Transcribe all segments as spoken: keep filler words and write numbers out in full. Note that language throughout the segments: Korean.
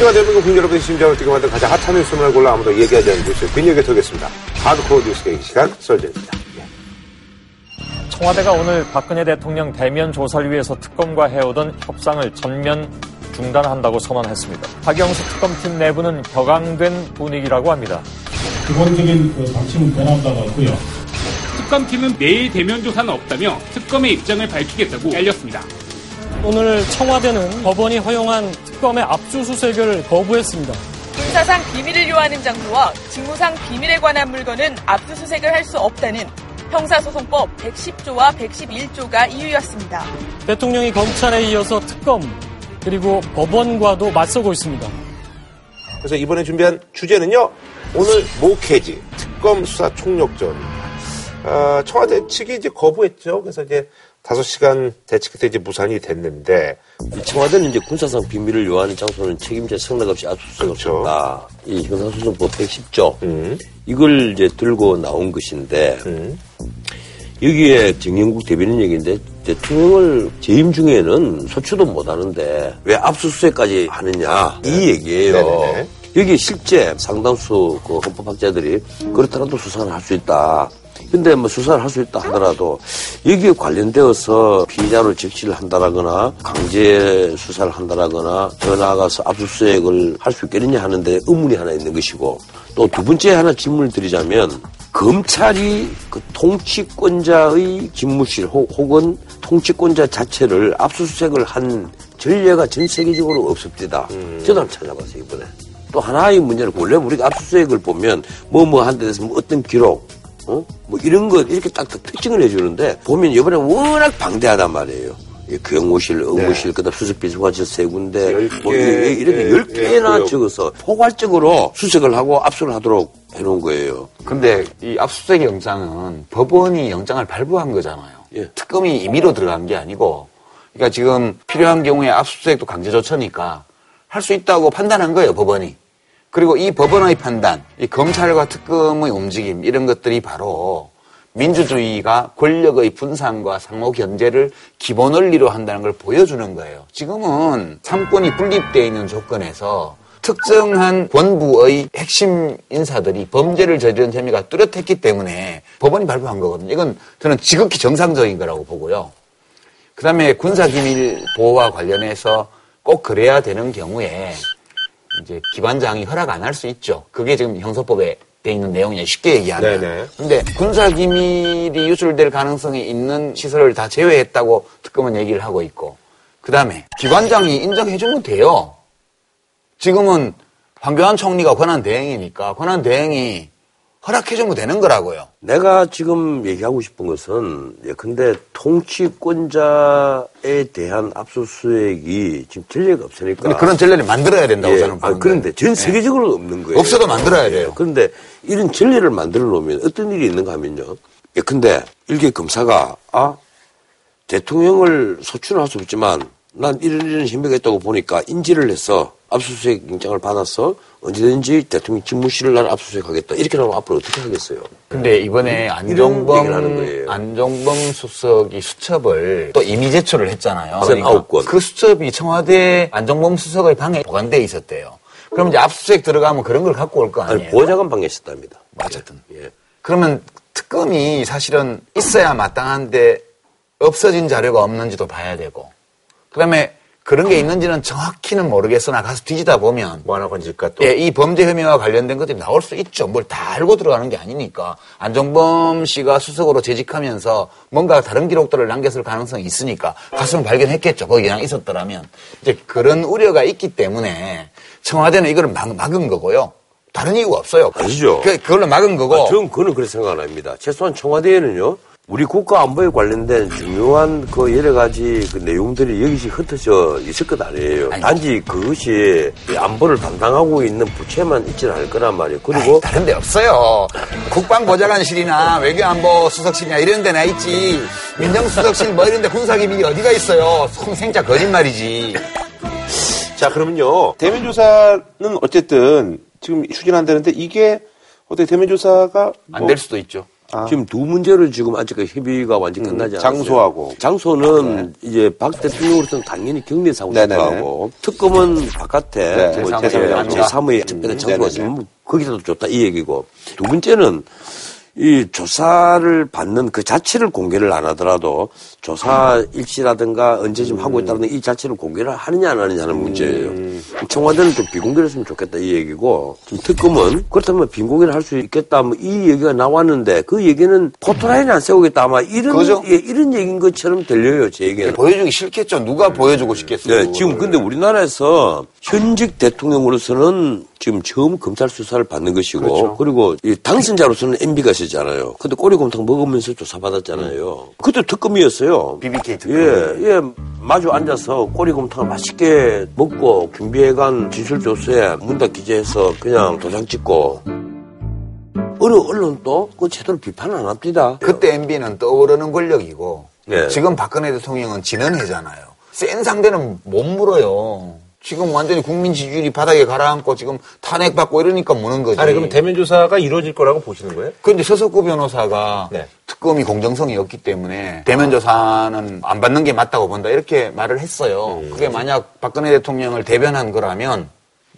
하지만 대한민국 국민 여러분의 심장을 뛰게 만든 가장 핫한 뉴스만을 골라 아무도 얘기하지 않는 뉴스 뒷얘기를 드리겠습니다. 하드코어 뉴스 계기 시간 썰전입니다. 청와대가 오늘 박근혜 대통령 대면 조사를 위해서 특검과 해오던 협상을 전면 중단한다고 선언했습니다. 박영수 특검팀 내부는 격앙된 분위기라고 합니다. 기본적인 그 방침은 변한다고 하고요. 특검팀은 내일 대면 조사는 없다며 특검의 입장을 밝히겠다고 알렸습니다. 오늘 청와대는 법원이 허용한 특검의 압수수색을 거부했습니다. 군사상 비밀을 요하는 장소와 직무상 비밀에 관한 물건은 압수수색을 할 수 없다는 형사소송법 백십 조와 백십일 조가 이유였습니다. 대통령이 검찰에 이어서 특검 그리고 법원과도 맞서고 있습니다. 그래서 이번에 준비한 주제는요. 오늘 모케지 특검 수사 총력전. 어, 청와대 측이 이제 거부했죠. 그래서 이제 다섯 시간 대치끝에 이제 무산이 됐는데. 청와대는 이제 군사상 비밀을 요하는 장소는 책임자 승낙 없이 압수수색을 했다. 이 형사소송법 백십 조. 음. 이걸 이제 들고 나온 것인데. 음. 여기에 정영국 대변인 얘기인데 대통령을 재임 중에는 소추도 못 하는데 왜 압수수색까지 하느냐. 네. 이 얘기예요. 네네네. 여기 실제 상당수 그 헌법학자들이 그렇더라도 수사를 할 수 있다. 근데 뭐 수사를 할 수 있다 하더라도 여기에 관련되어서 피의자로 적시를 한다라거나 강제 수사를 한다라거나 더 나아가서 압수수색을 할 수 있겠느냐 하는데 의문이 하나 있는 것이고 또 두 번째 하나 질문을 드리자면 검찰이 그 통치권자의 집무실 혹은 통치권자 자체를 압수수색을 한 전례가 전 세계적으로 없습니다. 음. 저도 한번 찾아봤어요 이번에. 또 하나의 문제는 원래 우리가 압수수색을 보면 뭐뭐 한 데 대해서 뭐 어떤 기록 어? 뭐 이런 거 이렇게 딱 특징을 해주는데 보면 이번에 워낙 방대하단 말이에요. 경호실, 업무실, 네. 그다음 수색비 소화실 세 군데 열 개, 뭐 이렇게 열 개나 적어서 포괄적으로 수색을 하고 압수를 하도록 해놓은 거예요. 근데 이 압수수색 영장은 법원이 영장을 발부한 거잖아요. 예. 특검이 임의로 들어간 게 아니고, 그러니까 지금 필요한 경우에 압수수색도 강제 조처니까 할 수 있다고 판단한 거예요, 법원이. 그리고 이 법원의 판단, 이 검찰과 특검의 움직임 이런 것들이 바로 민주주의가 권력의 분산과 상호 견제를 기본 원리로 한다는 걸 보여주는 거예요. 지금은 삼권이 분립되어 있는 조건에서 특정한 권부의 핵심 인사들이 범죄를 저지른 혐의가 뚜렷했기 때문에 법원이 발부한 거거든요. 이건 저는 지극히 정상적인 거라고 보고요. 그다음에 군사기밀 보호와 관련해서 꼭 그래야 되는 경우에 이제 기관장이 허락 안 할 수 있죠. 그게 지금 형사법에 돼 있는 내용이에요. 쉽게 얘기하면. 네네. 근데 군사기밀이 유출될 가능성이 있는 시설을 다 제외했다고 특검은 얘기를 하고 있고. 그 다음에 기관장이 인정해주면 돼요. 지금은 황교안 총리가 권한대행이니까 권한대행이 허락해주면 되는 거라고요. 내가 지금 얘기하고 싶은 것은 예컨대 통치권자에 대한 압수수색이 지금 전례가 없으니까. 근데 그런 전례를 만들어야 된다고 예. 저는 보는데. 아, 그런데 전 세계적으로 예. 없는 거예요. 없어도 만들어야 돼요. 예. 그런데 이런 전례를 만들어 놓으면 어떤 일이 있는가 하면요. 예컨대 일개 검사가 아 대통령을 소추는 할 수 없지만 난 이런 이런 혐의가 있다고 보니까 인지를 해서 압수수색 영장을 받아서 언제든지 대통령 집무실을 난 압수수색하겠다. 이렇게 하면 앞으로 어떻게 하겠어요? 근데 이번에 안종범 안종범 수석이 수첩을 또 임의 제출을 했잖아요. 그러니까 그 수첩이 청와대 안종범 수석의 방에 보관돼 있었대요. 그럼 이제 압수수색 들어가면 그런 걸 갖고 올 거 아니에요? 아니, 보호자관 방에 있었답니다. 어쨌든 예. 그러면 특검이 사실은 있어야 마땅한데 없어진 자료가 없는지도 봐야 되고. 그다음에 그런 게 있는지는 정확히는 모르겠으나 가서 뒤지다 보면 뭐 하나 건질까 또. 예, 이 범죄 혐의와 관련된 것들이 나올 수 있죠. 뭘 다 알고 들어가는 게 아니니까. 안종범 씨가 수석으로 재직하면서 뭔가 다른 기록들을 남겼을 가능성이 있으니까 가슴을 발견했겠죠. 거기 그냥 있었더라면. 이제 그런 우려가 있기 때문에 청와대는 이걸 막, 막은 거고요. 다른 이유가 없어요. 아시죠? 그, 그걸로 막은 거고. 아, 저는 그건 그렇게 생각 안 합니다. 최소한 청와대에는요. 우리 국가 안보에 관련된 중요한 그 여러 가지 그 내용들이 여기저기 흩어져 있을 것 아니에요. 아니, 단지 그것이 안보를 담당하고 있는 부처만 있지는 않을 거란 말이에요. 그리고 아니, 다른 데 없어요. 국방보좌관실이나 외교안보수석실이나 이런 데나 있지. 민정수석실 뭐 이런 데 군사기밀이 어디가 있어요. 송생자 거짓말이지. 자, 그러면요. 대면 조사는 어쨌든 지금 추진한다는데 이게 어떻게 대면 조사가 뭐... 안 될 수도 있죠. 아. 지금 두 문제를 지금 아직까지 협의가 완전히 음, 끝나지 않았어요. 장소하고. 장소는 네. 이제 박 대통령으로서는 당연히 경리에서 하고 싶어 하고, 특검은 바깥에 네. 뭐 제삼의 특별한 장소가 있으면 거기서도 좋다 이 얘기고, 두 번째는 이 조사를 받는 그 자체를 공개를 안 하더라도 조사 일시라든가 언제쯤 음. 하고 있다는 이 자체를 공개를 하느냐 안 하느냐는 음. 문제예요. 청와대는 좀 비공개를 했으면 좋겠다 이 얘기고, 지금 특검은 그렇다면 비공개를 할 수 있겠다 뭐 이 얘기가 나왔는데 그 얘기는 포토라인 안 세우겠다 아마 이런 그죠? 예, 이런 얘기인 것처럼 들려요 제 얘기는. 보여주기 싫겠죠. 누가 보여주고 싶겠어요. 네, 지금 근데 우리나라에서 현직 대통령으로서는 지금 처음 검찰 수사를 받는 것이고, 그렇죠. 그리고 이 당선자로서는 엠비가 시잖아요. 근데 꼬리곰탕 먹으면서 조사받았잖아요. 그것도 특검이었어요. 비비케이 특검. 예, 예. 마주 앉아서 꼬리곰탕을 맛있게 먹고 준비해간 진술조서에 문다 기재해서 그냥 도장 찍고. 어느 언론도 그 제대로 비판 안 합니다. 그때 엠비는 떠오르는 권력이고, 예. 지금 박근혜 대통령은 지는 해잖아요. 센 상대는 못 물어요. 지금 완전히 국민 지지율이 바닥에 가라앉고 지금 탄핵받고 이러니까 무는 거지. 아니, 그럼 대면 조사가 이루어질 거라고 보시는 거예요? 그런데 서석구 변호사가 네. 특검이 공정성이 없기 때문에 대면 조사는 안 받는 게 맞다고 본다 이렇게 말을 했어요. 음. 그게 만약 박근혜 대통령을 대변한 거라면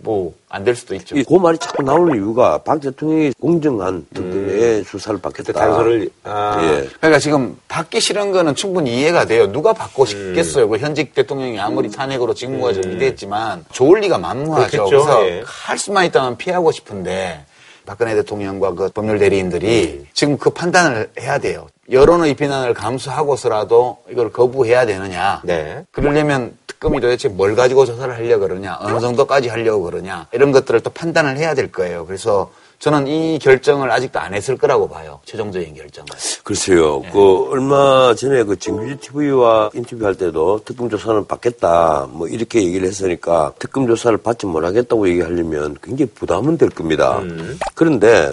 뭐 안 될 수도 있죠. 그 말이 자꾸 나오는 이유가 박 대통령이 공정한 특검의 음. 수사를 받겠다. 단서를 아. 예. 그러니까 지금 받기 싫은 거는 충분히 이해가 돼요. 누가 받고 음. 싶겠어요. 그 현직 대통령이 아무리 탄핵으로 직무가 좀 음. 이랬지만 좋을 리가 만무하죠. 그렇겠죠. 그래서 예. 할 수만 있다면 피하고 싶은데 박근혜 대통령과 그 법률 대리인들이 음. 지금 그 판단을 해야 돼요. 여론의 비난을 감수하고서라도 이걸 거부해야 되느냐. 네. 그러려면 특검이 도대체 뭘 가지고 조사를 하려고 그러냐, 어느 정도까지 하려고 그러냐, 이런 것들을 또 판단을 해야 될 거예요. 그래서 저는 이 결정을 아직도 안 했을 거라고 봐요. 최종적인 결정은. 글쎄요. 네. 그 얼마 전에 그 정규주 티비와 인터뷰할 때도 특검 조사는 받겠다 뭐 이렇게 얘기를 했으니까 특검 조사를 받지 못하겠다고 얘기하려면 굉장히 부담은 될 겁니다. 음. 그런데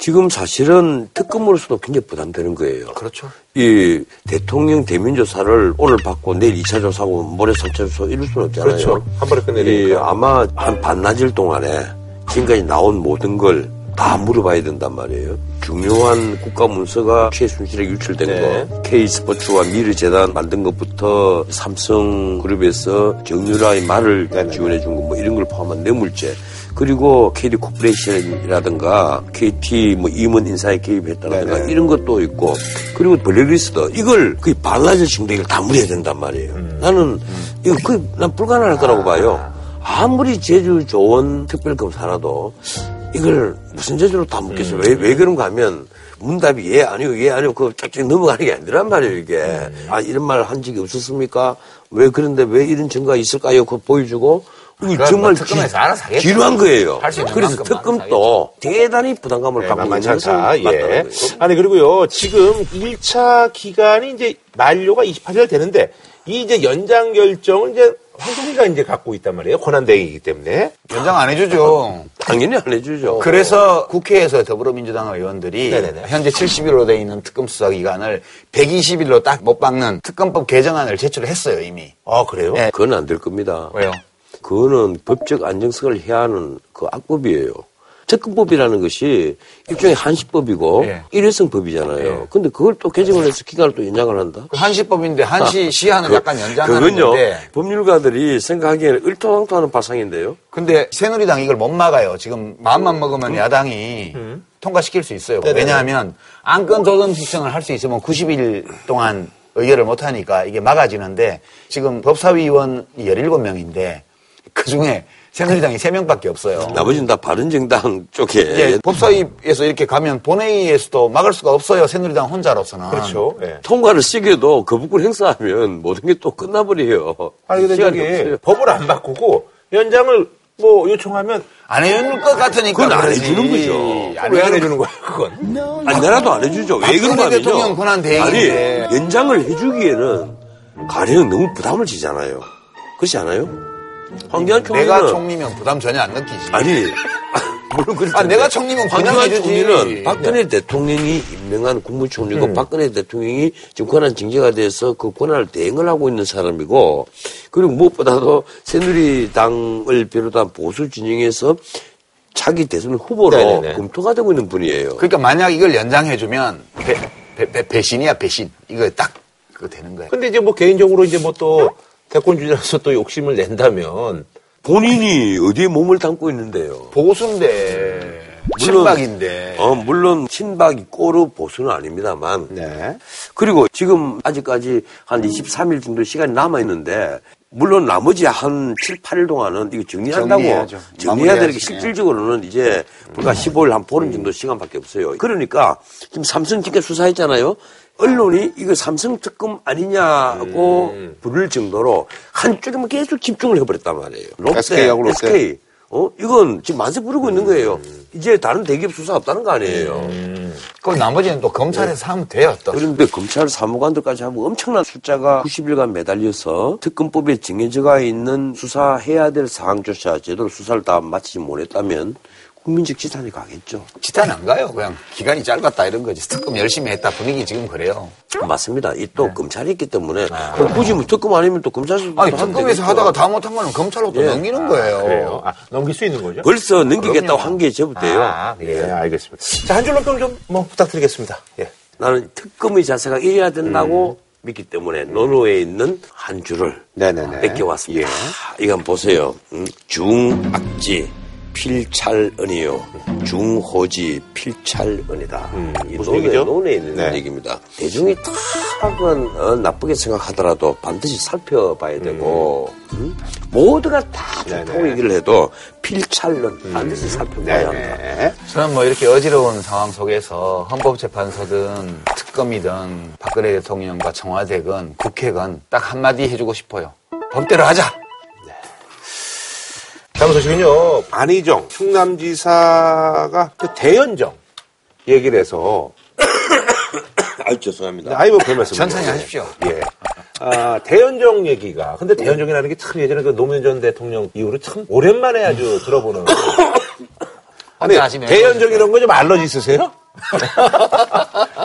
지금 사실은 특검으로서도 굉장히 부담되는 거예요. 그렇죠. 이 대통령 대면 조사를 오늘 받고 내일 이 차 조사하고 모레 삼 차 조사 이럴 수는 없잖아요. 그렇죠. 한 번에 끝내니까. 아마 한 반나절 동안에 지금까지 나온 모든 걸 다 물어봐야 된단 말이에요. 중요한 국가 문서가 최순실에게 유출된 네. 거, K스포츠와 미르 재단 만든 것부터 삼성 그룹에서 정유라의 말을 네. 지원해 준 거 뭐 이런 걸 포함한 뇌물죄, 그리고 케이티 코퍼레이션이라든가 케이티 뭐 임원 인사에 개입했다든가 네네. 이런 것도 있고, 그리고 블랙리스트 이걸 거의 반나절씩도 이걸 다 물어야 된단 말이에요. 음. 나는 음. 이거 거의 난 불가능할 거라고 아. 봐요. 아무리 제주 좋은 특별검사라도 이걸 무슨 제주로 다 묻겠어요. 음. 왜, 왜 그런가 하면 문답이 예 아니고 예 아니고 그거 쫙쫙 넘어가는 게 아니란 말이에요 이게. 음. 아 이런 말 한 적이 없었습니까? 왜 그런데 왜 이런 증거가 있을까요? 그거 보여주고. 정말 기, 기루한 거예요. 그래서 특검도 대단히 부담감을 네, 갖고 있는 것은 맞다는 거예요. 아니 그리고요 지금 일 차 기간이 이제 만료가 이십팔 일 되는데 이 이제 연장 결정을 이제 황교안이가 이제 갖고 있단 말이에요. 권한대행이기 때문에 연장 안 해주죠. 당연히 안 해주죠. 그래서 국회에서 더불어민주당 의원들이 네네네. 현재 칠십 일로 돼 있는 특검 수사 기간을 백이십 일로 딱 못 박는 특검법 개정안을 제출을 했어요 이미. 아 그래요? 네. 그건 안 될 겁니다. 왜요? 그거는 법적 안정성을 해야 하는 그 악법이에요. 특검법이라는 것이 일종의 한시법이고 예. 일회성법이잖아요. 예. 근데 그걸 또 개정을 해서 기간을 또 연장을 한다? 그 한시법인데 한시 시한을 그, 약간 연장하는 건데. 그건요. 법률가들이 생각하기에는 을토당토하는 바상인데요. 근데 새누리당 이걸 못 막아요. 지금 마음만 먹으면 음. 야당이 음. 통과시킬 수 있어요. 네네. 왜냐하면 안건 조정 신청을 할 수 있으면 구십 일 동안 의결을 못하니까 이게 막아지는데 지금 법사위원이 열일곱 명인데 그중에 새누리당이 세 명밖에 없어요. 나머지는 다 바른정당 쪽에. 예, 법사위에서 이렇게 가면 본회의에서도 막을 수가 없어요. 새누리당 혼자로서는. 그렇죠. 예. 통과를 시켜도 거부권 행사하면 모든 게 또 끝나버려요. 아니, 근데 여기 법을 안 바꾸고 연장을 뭐 요청하면 안 해줄 것 같으니까. 그건 안 해주는 거죠. 안 왜 안 해주는 거야, 그건? No, 아니, 나라도 안 해주죠. 왜 그런가 하면요. 아니, 연장을 해주기에는 가령 너무 부담을 지잖아요. 그렇지 않아요? 황교안 총리는 내가 총리면 부담 전혀 안 느끼지. 아니, 물론 그렇죠. 아, 내가 총리면 황교안 총리는 박근혜 네. 대통령이 임명한 국무총리고 음. 박근혜 대통령이 지금 권한 징계가 돼서 그 권한을 대행을 하고 있는 사람이고, 그리고 무엇보다도 새누리당을 비롯한 보수 진영에서 자기 대선 후보로 네네네. 검토가 되고 있는 분이에요. 그러니까 만약 이걸 연장해주면 배, 배, 배, 배신이야 배신. 이거 딱 그거 되는 거예요. 근데 이제 뭐 개인적으로 이제 뭐 또 대권주자로서 또 욕심을 낸다면 본인이 어디에 몸을 담고 있는데요. 보수인데 친박인데. 어, 물론 친박이 꼬르 보수는 아닙니다만. 네. 그리고 지금 아직까지 한 이십삼 일 정도 시간이 남아있는데 물론 나머지 한 칠, 팔 일 동안은 이거 정리한다고 정리해야죠. 정리해야 되는 게 실질적으로는 이제 불과 십오 일 한 보름 정도 시간밖에 없어요. 그러니까 지금 삼성 직계 수사했잖아요. 언론이 이거 삼성 특검 아니냐고 음. 부를 정도로 한쪽에만 계속 집중을 해버렸단 말이에요. 롯데, 에스케이하고 롯데. 에스케이. 어? 이건 지금 만세 부르고 음. 있는 거예요. 이제 다른 대기업 수사 없다는 거 아니에요. 음. 그럼 나머지는 또 검찰에서 네. 하면 돼요, 또. 그런데 검찰 사무관들까지 하면 엄청난 숫자가 구십 일간 매달려서 특검법에 정해져가 있는 수사해야 될 사항조차 제대로 수사를 다 마치지 못했다면 국민적 지탄이 가겠죠. 지탄 안 가요. 그냥 기간이 짧았다 이런 거지. 특검 열심히 했다 분위기 지금 그래요. 맞습니다. 이 또 네. 검찰이 있기 때문에 아, 굳이 뭐 특검 아니면 또 검찰에서 아니 특검에서 하다가 다 못한 거는 검찰로 또 예. 넘기는 거예요. 아, 그래요? 아, 넘길 수 있는 거죠? 벌써 넘기겠다고 한 게 제부터예요. 아, 예, 알겠습니다. 자, 한 줄로 평 좀 뭐 부탁드리겠습니다. 예. 나는 특검의 자세가 이래야 된다고. 음. 믿기 때문에 논어에 있는 한 줄을 네네네. 뺏겨왔습니다. 예. 아, 이건 보세요. 음, 중악지. 필찰언이요. 중호지 필찰언이다. 음, 무슨 얘기죠? 논에 있는 네. 얘기입니다. 대중이 다은 어, 나쁘게 생각하더라도 반드시 살펴봐야 되고 음. 음? 모두가 다 좋다고 얘기를 해도 필찰언 반드시 음. 살펴봐야 네네. 한다. 저는 뭐 이렇게 어지러운 상황 속에서 헌법재판소든 특검이든 박근혜 대통령과 청와대건 국회건 딱 한마디 해주고 싶어요. 법대로 하자. 다음 소식은요. 안희정 충남지사가 그 대연정 얘기를 해서 아 죄송합니다. 아이 뭐 별 말씀. 천천히 하십시오. 예. 아 대연정 얘기가. 근데 대연정이라는 게 참 예전에 그 노무현 전 대통령 이후로 참 오랜만에 아주 들어보는. 아니 대연정 이런 거 좀 알러지 있으세요?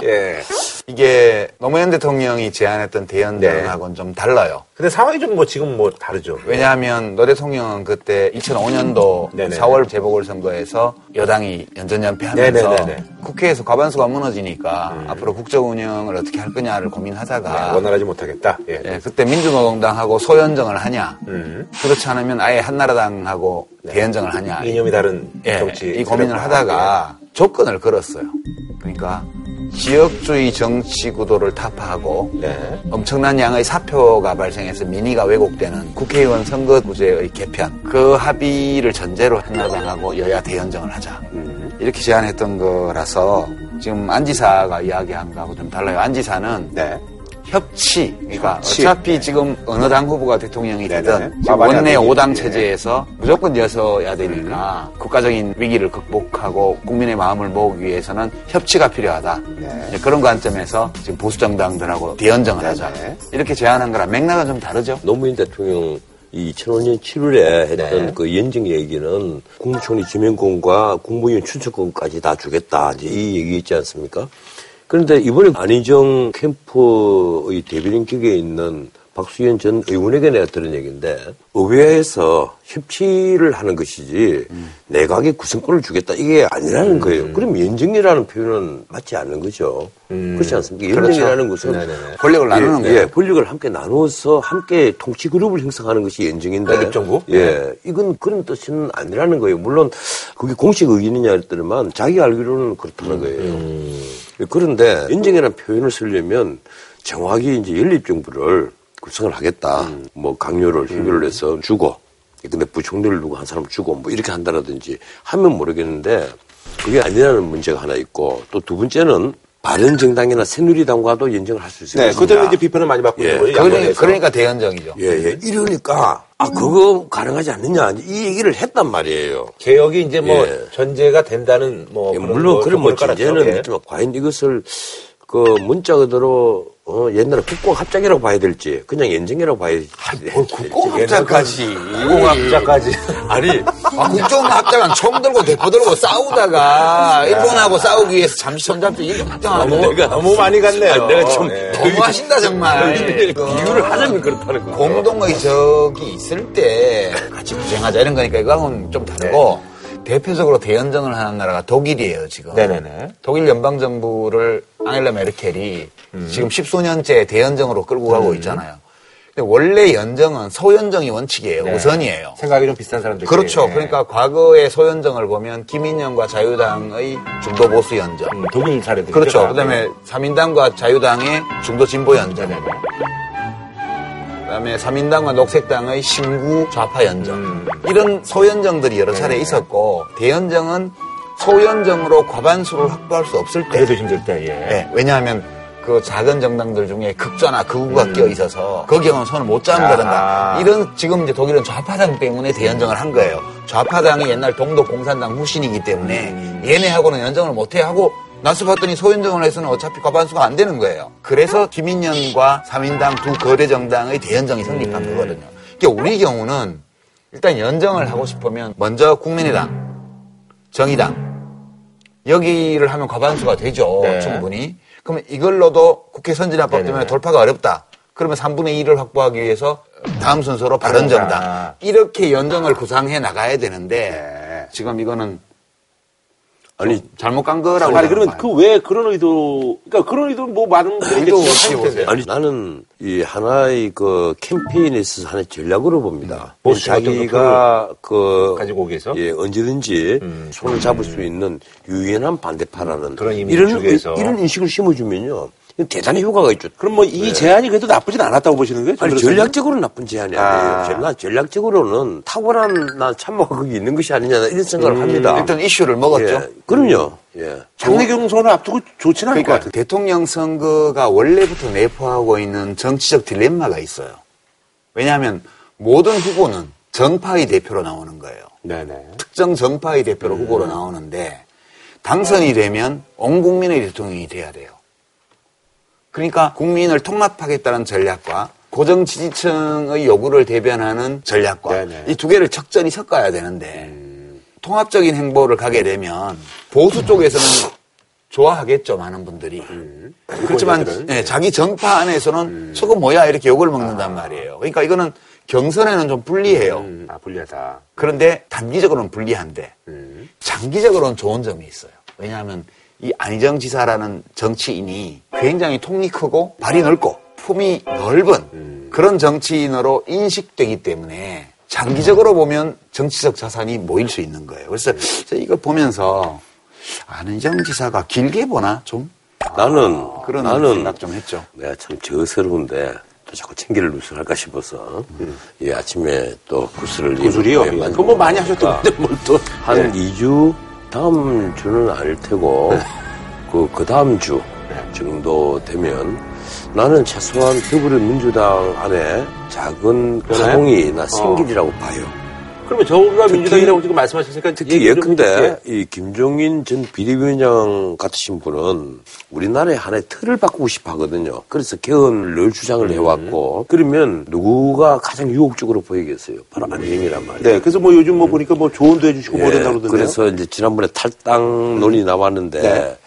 예. 이게 노무현 대통령이 제안했던 대연정하고는 네. 좀 달라요. 근데 상황이 좀 뭐 지금 뭐 다르죠. 왜냐하면 노 대통령은 그때 이천오 년도 네네. 사월 재보궐선거에서 여당이 연전연패하면서 네네네. 국회에서 과반수가 무너지니까 음. 앞으로 국정운영을 어떻게 할 거냐를 고민하다가 네, 원활하지 못하겠다. 예. 예, 그때 민주노동당하고 소연정을 하냐 음. 그렇지 않으면 아예 한나라당하고 네. 대연정을 하냐 이념이 다른 예, 정치 이 고민을 하다가 예. 조건을 걸었어요. 그러니까 지역주의 정치 구도를 타파하고 네. 엄청난 양의 사표가 발생해서 민의가 왜곡되는 국회의원 선거구제의 개편 그 합의를 전제로 한나라당하고 여야 대연정을 하자 음. 이렇게 제안했던 거라서 지금 안 지사가 이야기한 거하고 좀 달라요. 안 지사는 네. 협치, 그러니까 협치. 어차피 지금 어느 당 후보가 대통령이 되든 원내 오 당 체제에서 네. 무조건 여서야 되니까 음. 국가적인 위기를 극복하고 국민의 마음을 모으기 위해서는 협치가 필요하다. 네. 그런 관점에서 지금 보수 정당들하고 대연정을 네. 하자. 네. 이렇게 제안한 거랑 맥락은 좀 다르죠. 노무현 대통령 이천오 년 칠월에 했던 네. 그 연정 얘기는 국무총리 지명권과 국무위원 추천권까지 다 주겠다. 이제 이 얘기 있지 않습니까? 그런데 이번에 안희정 캠프의 대변인격에 있는 박수현 전 의원에게 내가 들은 얘기인데 의회에서 협치를 하는 것이지 음. 내각에 구성권을 주겠다 이게 아니라는 거예요. 음. 그럼 연정이라는 표현은 맞지 않는 거죠. 음. 그렇지 않습니까? 연정이라는 그렇죠. 것은 네네네. 권력을 나누는 예, 거예요. 예, 권력을 함께 나누어서 함께 통치 그룹을 형성하는 것이 연정인데 권력정부? 예, 이건 그런 뜻은 아니라는 거예요. 물론 그게 공식 의견이냐 했더니만 자기가 알기로는 그렇다는 거예요. 음. 그런데 연정이라는 표현을 쓰려면 정확히 이제 연립정부를 구성을 하겠다. 음. 뭐 강요를 협의를 해서 주고, 근데 부총리를 두고 한 사람 주고 뭐 이렇게 한다라든지 하면 모르겠는데 그게 아니라는 문제가 하나 있고 또 두 번째는 바른정당이나 새누리당과도 연정을 할 수 있습니다. 네, 그때는 이제 비판을 많이 받고 있는 거예요. 그러니까, 그러니까 대연정이죠. 예, 예. 이러니까 아 그거 가능하지 않느냐 이 얘기를 했단 말이에요. 개혁이 이제 뭐 예. 전제가 된다는 뭐 예, 그런 물론 뭐 그런 뭐 전제는 있지만 과연 이것을 그 문자 그대로 어, 옛날에 국공합작이라고 봐야 될지 그냥 연정이라고 봐야 될지 뭘 국공합작까지 국공합작까지 아니 아, 국정합작은 총 들고 대포 들고 싸우다가 일본하고 싸우기 위해서 잠시 손잡고 이거 합작하고 너무, 너무 많이 갔네요. 아, 내가 좀 네. 너무하신다 정말. 비유를 하자면 그렇다는 거예요. 공동의 적이 있을 때 같이 구쟁하자 이런 거니까 이거하고는 좀 다르고 네. 대표적으로 대연정을 하는 나라가 독일이에요, 지금. 네네네. 독일 연방정부를 앙겔라 메르켈이 음. 지금 십수년째 대연정으로 끌고 가고 음. 있잖아요. 근데 원래 연정은 소연정이 원칙이에요. 네. 우선이에요. 생각이 좀 비슷한 사람들. 그렇죠. 네. 그러니까 과거의 소연정을 보면 김인영과 자유당의 중도 보수 연정. 음, 독일 사례들. 그렇죠. 있잖아. 그다음에 삼인당과 자유당의 중도 진보 연정. 네, 네, 네. 그다음에 삼인당과 녹색당의 신구 좌파 연정. 음. 이런 소연정들이 여러 차례 네, 있었고 네. 대연정은 소연정으로 과반수를 확보할 수 없을 때. 그래도 힘들 때. 예. 네. 왜냐하면 그 작은 정당들 중에 극좌나 극우가 음. 끼어 있어서 그 경우는 손을 못 잡는다든가 이런 지금 이제 독일은 좌파당 때문에 대연정을 한 거예요. 좌파당이 옛날 동독 공산당 후신이기 때문에 음. 얘네하고는 연정을 못해 하고 나서 봤더니 소연정을 해서는 어차피 과반수가 안 되는 거예요. 그래서 김인연과 삼인당 두 거대 정당의 대연정이 성립한 음. 거거든요. 그러니까 우리 경우는 일단 연정을 하고 싶으면 먼저 국민의당, 정의당 여기를 하면 과반수가 되죠. 네. 충분히. 그러면 이걸로도 국회 선진화법 때문에 네네. 돌파가 어렵다. 그러면 삼분의 이를 확보하기 위해서 다음 순서로 바른정당. 이렇게 연정을 구상해 나가야 되는데 네. 지금 이거는 아니 잘못 간 거라고. 아니 그러면 그 왜 그런 의도? 그러니까 그런 의도 뭐 많은 의도 없이 보세요. 아니 나는 이 하나의 그 캠페인에 있어서 하나의 전략으로 봅니다. 음. 자기가 그 가지고 오기에서 예, 언제든지 음. 손을 잡을 음. 수 있는 유연한 반대파라는 그런 이런 이런 인식을 심어주면요. 대단히 효과가 있죠. 그럼 뭐 이 네. 제안이 그래도 나쁘진 않았다고 보시는 거예요? 아니, 전략적으로는 나쁜 제안이 아. 아니에요. 난 전략적으로는 탁월한 난 참모국이 있는 것이 아니냐 이런 생각을 음. 합니다. 일단 이슈를 먹었죠. 예. 그럼요. 예. 장례 경선을 앞두고 좋지는 않을 것 같아요. 대통령 선거가 원래부터 내포하고 있는 정치적 딜레마가 있어요. 왜냐하면 모든 후보는 정파의 대표로 나오는 거예요. 네네. 특정 정파의 대표로 음. 후보로 나오는데 당선이 되면 온 국민의 대통령이 돼야 돼요. 그러니까 국민을 통합하겠다는 전략과 고정 지지층의 요구를 대변하는 전략과 이 두 개를 적절히 섞어야 되는데 음. 통합적인 행보를 가게 되면 보수 쪽에서는 좋아하겠죠, 많은 분들이. 음. 그렇지만 네, 자기 정파 안에서는 음. 저거 뭐야 이렇게 욕을 먹는단 아. 말이에요. 그러니까 이거는 경선에는 좀 불리해요. 음. 아, 불리하다. 그런데 단기적으로는 불리한데 음. 장기적으로는 좋은 점이 있어요. 왜냐하면 이 안희정 지사라는 정치인이 굉장히 통이 크고 발이 넓고 품이 넓은 음. 그런 정치인으로 인식되기 때문에 장기적으로 보면 정치적 자산이 모일 수 있는 거예요. 그래서 음. 이걸 보면서 안희정 지사가 길게 보나 좀? 나는 아, 그런 나는 생각 좀 했죠. 내가 참 저스러운데 또 자꾸 챙기를 누수를 할까 싶어서 음. 예, 아침에 또 구슬을 구슬이요? 그거 뭐 많이 하셨던데 뭘 또 한 네. 이 주? 다음 주는 아닐 테고 네. 그, 그 다음 주 정도 되면 나는 최소한 더불어민주당 안에 작은 파동이 나 생기리라고 어. 봐요. 그러면 저가 민주당이라고 지금 말씀하셨으니까 특히 예컨대 이 김종인 전 비대위원장 같으신 분은 우리나라의 하나의 틀을 바꾸고 싶어 하거든요. 그래서 개헌을 늘 주장을 음. 해왔고 그러면 누구가 가장 유혹적으로 보이겠어요? 바로 안희정이란 말이에요. 네, 그래서 뭐 요즘 뭐 음. 보니까 뭐 조언도 해주시고 뭐 된다고 그러던데요. 그래서 이제 지난번에 탈당 논의 나왔는데 네.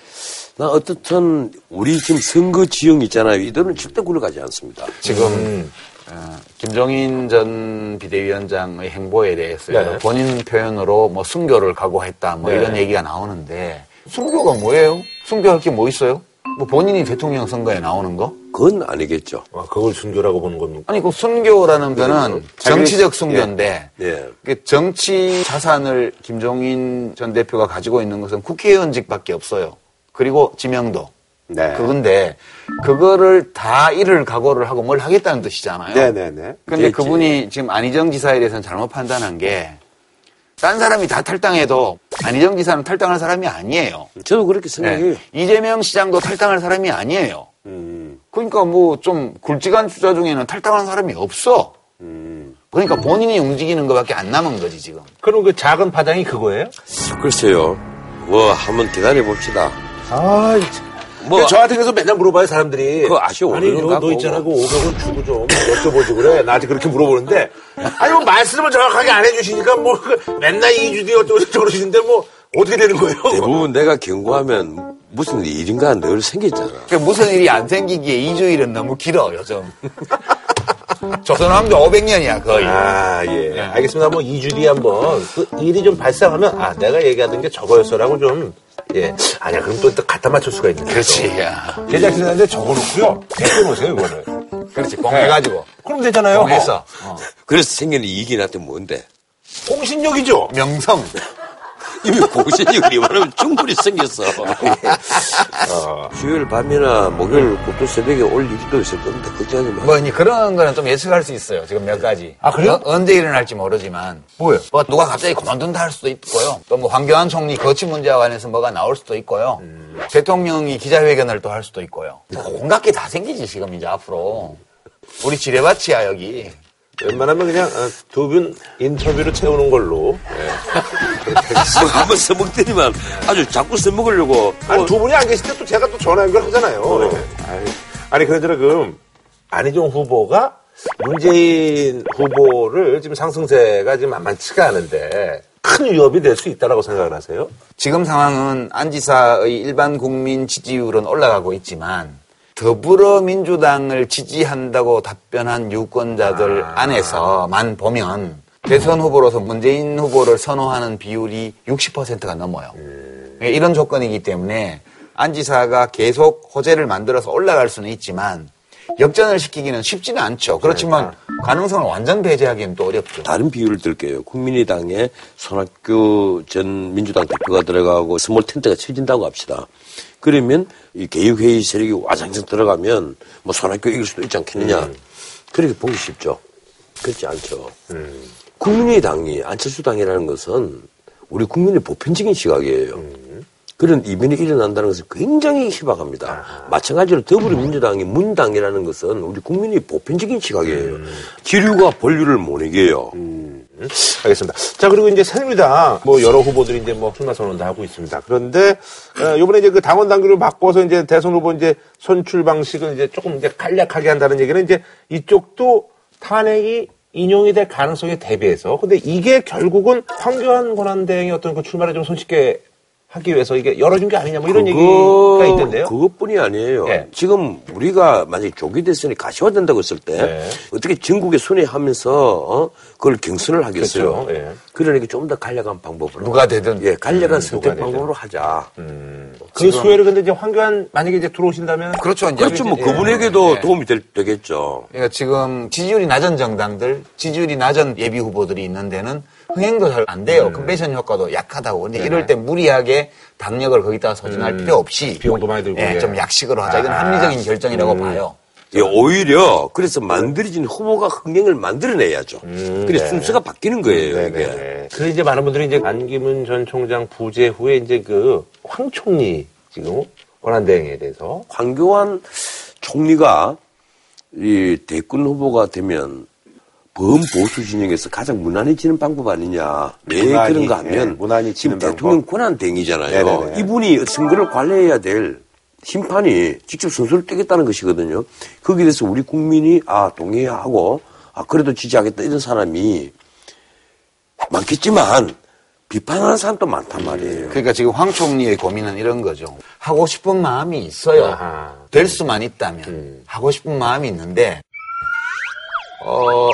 나 어떻든 우리 지금 선거 지형 있잖아요. 이들은 절대 굴러가지 않습니다. 지금 음. 어, 김종인 전 비대위원장의 행보에 대해서 네. 본인 표현으로 뭐 순교를 각오했다 뭐 네. 이런 얘기가 나오는데 순교가 뭐예요? 순교할 게 뭐 있어요? 뭐 본인이 대통령 선거에 나오는 거? 그건 아니겠죠. 아, 그걸 순교라고 보는 겁니까? 아니, 그 순교라는 거는 정치적 순교인데 예. 예. 정치 자산을 김종인 전 대표가 가지고 있는 것은 국회의원직밖에 없어요. 그리고 지명도. 네. 그건데, 그거를 다 이를 각오를 하고 뭘 하겠다는 뜻이잖아요. 네네네. 근데 그분이 지금 안희정 지사에 대해서는 잘못 판단한 게, 딴 사람이 다 탈당해도 안희정 지사는 탈당할 사람이 아니에요. 저도 그렇게 생각해요. 네. 이재명 시장도 탈당할 사람이 아니에요. 음. 그러니까 뭐 좀 굵직한 주자 중에는 탈당하는 사람이 없어. 음. 그러니까 본인이 움직이는 것밖에 안 남은 거지, 지금. 그럼 그 작은 파장이 그거예요? 글쎄요. 뭐, 한번 기다려 봅시다. 아 뭐, 저한테 계속 맨날 물어봐요, 사람들이. 그거 아쉬워. 아니, 너, 너 있잖아. 그 오백 원 주고 좀 여쭤보지 그래. 나한테 그렇게 물어보는데. 아니, 뭐, 말씀을 정확하게 안 해주시니까, 뭐, 맨날 이 주 뒤에 어쩌고저쩌고 그러시는데, 뭐, 어떻게 되는 거예요? 대부분 내가 경고하면 무슨 일인가 늘 생겼잖아. 그러니까 무슨 일이 안 생기기에 이 주일은 너무 길어, 요즘. 조선왕조 오백 년이야 거의. 아, 예. 알겠습니다. 뭐 이 주 뒤에 한번 그 일이 좀 발생하면 아 내가 얘기하던 게 저거였어라고 좀. 예. 아니야, 그럼 또, 또 갖다 맞출 수가 있는. 그렇지. 제작진한테 적어놓고요. 댓글 오세요, 이거를. 그렇지. 공개해가지고. 네. 그럼 되잖아요. 공개했어. 어. 어. 그래서 생긴 이익이 나한테 뭔데? 공신력이죠. 명성. 이미 공신력이 말하면 충분히 생겼어. 어. 수요일 밤이나 목요일 보통 새벽에 올 일도 있을 건데, 그렇지 않으면. 뭐, 그런 거는 좀 예측할 수 있어요. 지금 몇 가지. 아, 그래요? 어, 언제 일어날지 모르지만. 뭐예요? 뭐, 누가 갑자기 그만둔다 할 수도 있고요. 또 뭐, 황교안 총리 거취 문제와 관해서 뭐가 나올 수도 있고요. 음. 대통령이 기자회견을 또 할 수도 있고요. 온갖 게 다 생기지, 지금 이제 앞으로. 우리 지뢰밭이야, 여기. 웬만하면 그냥 두 분 인터뷰로 채우는 걸로. 네. 한번 써먹더니만 아주 자꾸 써먹으려고. 아니, 어. 두 분이 안 계실 때 또 제가 또 전화 연결 하잖아요. 어. 아니, 아니 그러더라 그럼 안희정 후보가 문재인 후보를 지금 상승세가 지금 만만치가 않은데 큰 위협이 될 수 있다라고 생각을 하세요? 지금 상황은 안 지사의 일반 국민 지지율은 올라가고 있지만. 더불어민주당을 지지한다고 답변한 유권자들 아... 안에서만 보면 대선 후보로서 문재인 후보를 선호하는 비율이 육십 퍼센트가 넘어요. 음... 이런 조건이기 때문에 안 지사가 계속 호재를 만들어서 올라갈 수는 있지만 역전을 시키기는 쉽지는 않죠. 그렇지만 가능성을 완전 배제하기는 또 어렵죠. 다른 비율을 들게요. 국민의당에 손학규 전 민주당 대표가 들어가고 스몰 텐트가 쳐진다고 합시다. 그러면 이 개혁회의 세력이 와장창 들어가면 뭐 손학규 이길 수도 있지 않겠느냐. 음. 그렇게 보기 쉽죠. 그렇지 않죠. 음. 국민의당이 안철수 당이라는 것은 우리 국민의 보편적인 시각이에요. 음. 그런 이변이 일어난다는 것은 굉장히 희박합니다. 아. 마찬가지로 더불어민주당이 문당이라는 것은 우리 국민의 보편적인 시각이에요. 음. 기류가 본류를 못 이겨요. 음. 알겠습니다. 자, 그리고 이제 새누리당 뭐 여러 후보들이 이제 뭐 출마 선언도 하고 있습니다. 그런데 어, 이번에 이제 그 당원 당규를 바꿔서 이제 대선 후보 이제 선출 방식을 이제 조금 이제 간략하게 한다는 얘기는 이제 이쪽도 탄핵이 인용이 될 가능성에 대비해서 근데 이게 결국은 황교안 권한대행의 어떤 그 출마를 좀 손쉽게 하기 위해서 이게 열어준 게 아니냐 뭐 이런 그거, 얘기가 있던데요. 그것뿐이 아니에요. 네. 지금 우리가 만약에 조기 대선이 가시화된다고 했을 때 네. 어떻게 전국에 순회하면서 어? 그걸 경선을 하겠어요. 네. 그러니까 좀 더 간략한 방법으로. 누가 되든. 예, 간략한 음, 선택 방법으로 되든. 하자. 음. 그 수혜를 근데 이제 황교안 만약에 이제 들어오신다면. 그렇죠. 이제 그렇죠. 뭐 예. 그분에게도 예. 도움이 될, 되겠죠. 그러니까 지금 지지율이 낮은 정당들, 지지율이 낮은 예비 후보들이 있는 데는 흥행도 잘 안 돼요. 음. 컨벤션 효과도 약하다고. 근데 네. 이럴 때 무리하게 당력을 거기다가 소진할 음. 필요 없이 비용도 많이 들고 예, 좀 약식으로 하자. 아. 이건 합리적인 결정이라고 음. 봐요. 예, 오히려 그래서 만들어진 후보가 흥행을 만들어내야죠. 음. 그래서 네. 순서가 바뀌는 거예요. 음. 이게. 네. 그래서 이제 많은 분들이 이제 반기문 전 총장 부재 후에 이제 그 황 총리 지금 권한대행에 대해서 황교안 총리가 이 대권 후보가 되면. 범보수 진영에서 가장 무난해지는 방법 아니냐. 왜 무난히, 그런가 하면 예, 무난히 지금 대통령 권한대행이잖아요. 네네네. 이분이 선거를 관리해야 될 심판이 직접 선수를 뛰겠다는 것이거든요. 거기에 대해서 우리 국민이 아 동의하고 아 그래도 지지하겠다 이런 사람이 많겠지만 비판하는 사람도 많단 말이에요. 그러니까 지금 황 총리의 고민은 이런 거죠. 하고 싶은 마음이 있어요. 아하. 될 수만 있다면. 음. 하고 싶은 마음이 있는데 어...